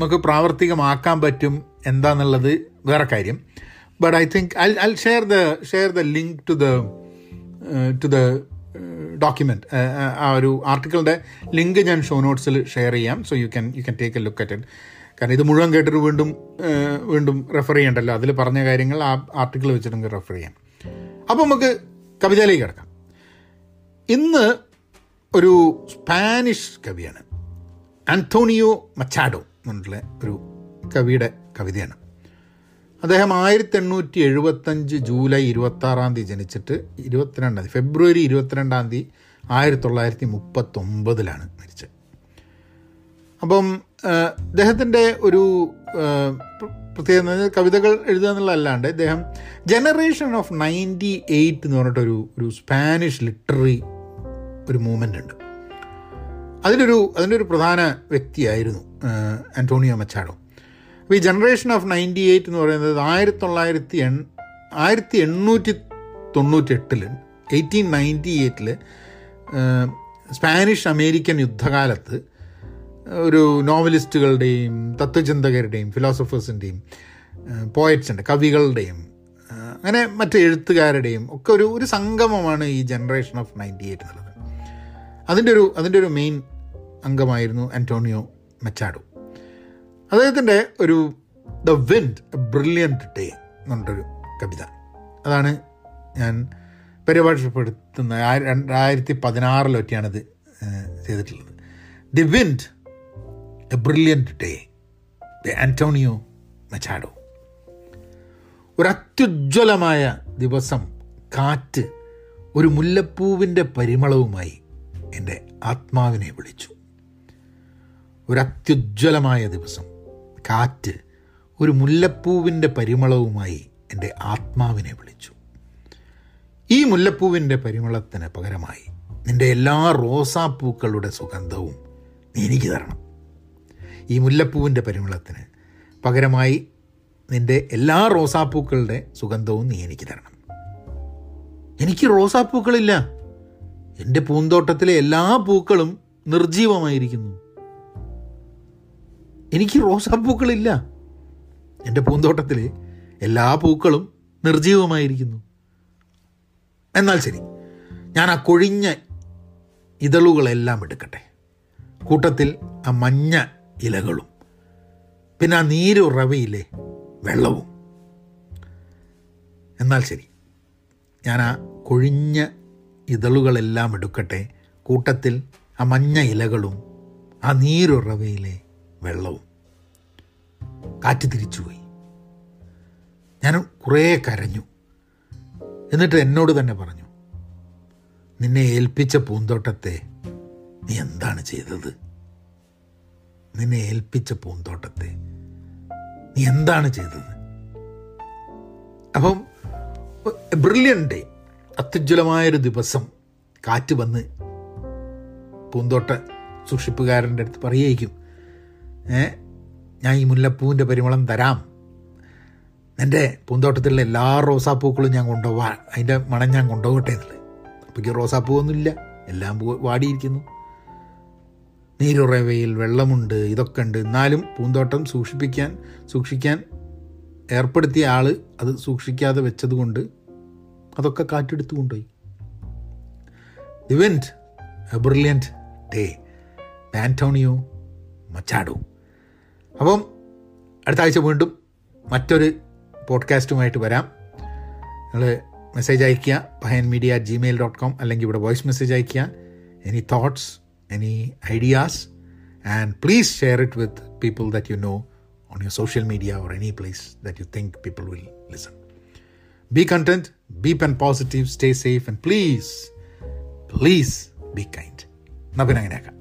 നമുക്ക് പ്രാവർത്തികമാക്കാൻ പറ്റും എന്താണെന്നുള്ളത് വേറെ കാര്യം. But I think I I share the share the link to the to the document, ആ ഒരു ആർട്ടിക്കിളിൻ്റെ ലിങ്ക് ഞാൻ ഷോ നോട്ട്സിൽ ഷെയർ ചെയ്യാം. So you can you can take a look at it. കാരണം ഇത് മുഴുവൻ കേട്ടിട്ട് വീണ്ടും വീണ്ടും റെഫർ ചെയ്യണ്ടല്ലോ, അതിൽ പറഞ്ഞ കാര്യങ്ങൾ ആ ആർട്ടിക്കിൾ വെച്ചിട്ട് നമുക്ക് റെഫർ ചെയ്യാം. അപ്പോൾ നമുക്ക് കവിതയിലേക്ക് കിടക്കാം. ഇന്ന് ഒരു സ്പാനിഷ് കവിയാണ്, അന്റോണിയോ മച്ചാഡോ എന്നുള്ള ഒരു കവിയുടെ കവിതയാണ്. അദ്ദേഹം ആയിരത്തി എണ്ണൂറ്റി എഴുപത്തഞ്ച് ജൂലൈ ഇരുപത്താറാം തീയതി ജനിച്ചിട്ട് ഇരുപത്തിരണ്ടാം തീയതി ഫെബ്രുവരി ഇരുപത്തിരണ്ടാം തീയതി ആയിരത്തി തൊള്ളായിരത്തി മുപ്പത്തൊമ്പതിലാണ് മരിച്ചത്. അപ്പം അദ്ദേഹത്തിൻ്റെ ഒരു പ്രത്യേകത കവിതകൾ എഴുതുക എന്നുള്ളതല്ലാണ്ട് അദ്ദേഹം ജനറേഷൻ ഓഫ് നയൻറ്റി എയ്റ്റ് എന്ന് പറഞ്ഞിട്ടൊരു ഒരു സ്പാനിഷ് ലിറ്റററി ഒരു മൂവ്മെൻ്റ് ഉണ്ട്. അതിലൊരു അതിൻ്റെ ഒരു പ്രധാന വ്യക്തിയായിരുന്നു അന്റോണിയോ മച്ചാഡോ. അപ്പോൾ ഈ ജനറേഷൻ ഓഫ് നയൻറ്റി എയ്റ്റ് എന്ന് പറയുന്നത് ആയിരത്തി തൊള്ളായിരത്തി എൺ ആയിരത്തി എണ്ണൂറ്റി തൊണ്ണൂറ്റെട്ടിൽ എയ്റ്റീൻ നയൻറ്റി എയ്റ്റിൽ സ്പാനിഷ് അമേരിക്കൻ യുദ്ധകാലത്ത് ഒരു നോവലിസ്റ്റുകളുടെയും തത്വചിന്തകരുടെയും ഫിലോസഫേഴ്സിൻ്റെയും പോയറ്റ്സിൻ്റെ കവികളുടെയും അങ്ങനെ മറ്റ് എഴുത്തുകാരുടെയും ഒക്കെ ഒരു ഒരു സംഗമമാണ് ഈ ജനറേഷൻ ഓഫ് നയൻറ്റി എയ്റ്റ് എന്നുള്ളത്. അതിൻ്റെ ഒരു അതിൻ്റെ ഒരു മെയിൻ അംഗമായിരുന്നു അന്റോണിയോ മച്ചാഡോ. അദ്ദേഹത്തിൻ്റെ ഒരു the wind a brilliant day എന്നുള്ളൊരു കവിത, അതാണ് ഞാൻ പരിഭാഷപ്പെടുത്തുന്ന രണ്ടായിരത്തി പതിനാറിലൊക്കെയാണത് ചെയ്തിട്ടുള്ളത്. The wind A brilliant day by Antonio Machado. ഒരത്യുജ്വലമായ ദിവസം, കാറ്റ് ഒരു മുല്ലപ്പൂവിൻ്റെ പരിമളവുമായി എൻ്റെ ആത്മാവിനെ വിളിച്ചു. ഒരത്യുജ്വലമായ ദിവസം, കാറ്റ് ഒരു മുല്ലപ്പൂവിൻ്റെ പരിമളവുമായി എൻ്റെ ആത്മാവിനെ വിളിച്ചു. ഈ മുല്ലപ്പൂവിൻ്റെ പരിമളത്തിന് പകരമായി നിൻ്റെ എല്ലാ റോസാപ്പൂക്കളുടെ സുഗന്ധവും നീ എനിക്ക് തരണം. ഈ മുല്ലപ്പൂവിൻ്റെ പരിമളത്തിന് പകരമായി നിൻ്റെ എല്ലാ റോസാപ്പൂക്കളുടെ സുഗന്ധവും നീ എനിക്ക് തരണം. എനിക്ക് റോസാപ്പൂക്കളില്ല, എൻ്റെ പൂന്തോട്ടത്തിലെ എല്ലാ പൂക്കളും നിർജീവമായിരിക്കുന്നു. എനിക്ക് റോസാപ്പൂക്കളില്ല, എൻ്റെ പൂന്തോട്ടത്തിലെ എല്ലാ പൂക്കളും നിർജീവമായിരിക്കുന്നു. എന്നാൽ ശരി, ഞാൻ ആ കൊഴിഞ്ഞ ഇതളുകളെല്ലാം എടുക്കട്ടെ, കൂട്ടത്തിൽ ആ മഞ്ഞ ഇലകളും പിന്നെ ആ നീരുറവയിലെ വെള്ളവും. എന്നാൽ ശരി, ഞാൻ ആ കൊഴിഞ്ഞ ഇതളുകളെല്ലാം എടുക്കട്ടെ, കൂട്ടത്തിൽ ആ മഞ്ഞ ഇലകളും ആ നീരുറവയിലെ വെള്ളവും. കാറ്റ് തിരിച്ചുപോയി. ഞാൻ കുറേ കരഞ്ഞു. എന്നിട്ട് എന്നോട് തന്നെ പറഞ്ഞു, നിന്നെ ഏൽപ്പിച്ച പൂന്തോട്ടത്തെ നീ എന്താണ് ചെയ്തത്? നിന്നെ ഏൽപ്പിച്ച പൂന്തോട്ടത്തെ നീ എന്താണ് ചെയ്തത്? അപ്പം ബ്രില്യൻ്റ് ഡേ, അത്യുജ്വലമായൊരു ദിവസം, കാറ്റ് വന്ന് പൂന്തോട്ട സൂക്ഷിപ്പുകാരൻ്റെ അടുത്ത് പറയുകയും, ഏ ഞാൻ ഈ മുല്ലപ്പൂവിൻ്റെ പരിമളം തരാം, എൻ്റെ പൂന്തോട്ടത്തിലുള്ള എല്ലാ റോസാപ്പൂക്കളും ഞാൻ കൊണ്ടുപോവാ, അതിൻ്റെ മണം ഞാൻ കൊണ്ടുപോകട്ടെ എന്നുള്ളത്. അപ്പോഴേക്ക് റോസാപ്പൂവൊന്നുമില്ല, എല്ലാം പൂ വാടിയിരിക്കുന്നു, നീരുറവയിൽ വെള്ളമുണ്ട്, ഇതൊക്കെ ഉണ്ട്. എന്നാലും പൂന്തോട്ടം സൂക്ഷിപ്പിക്കാൻ സൂക്ഷിക്കാൻ ഏർപ്പെടുത്തിയ ആൾ അത് സൂക്ഷിക്കാതെ വെച്ചതുകൊണ്ട് അതൊക്കെ കാറ്റെടുത്തു കൊണ്ടുപോയി. The wind a brilliant day Antonio Machado. അപ്പം അടുത്ത ആഴ്ച വീണ്ടും മറ്റൊരു പോഡ്കാസ്റ്റുമായിട്ട് വരാം. നിങ്ങൾ മെസ്സേജ് അയയ്ക്കുക, Pahayan media at Gmail dot com, അല്ലെങ്കിൽ ഇവിടെ വോയിസ് മെസ്സേജ് അയയ്ക്കുക. Any thoughts, any ideas, and please share it with people that you know on your social media or any place that you think people will listen. Be content, be pen positive, stay safe, and please, please be kind. Navinanganaka.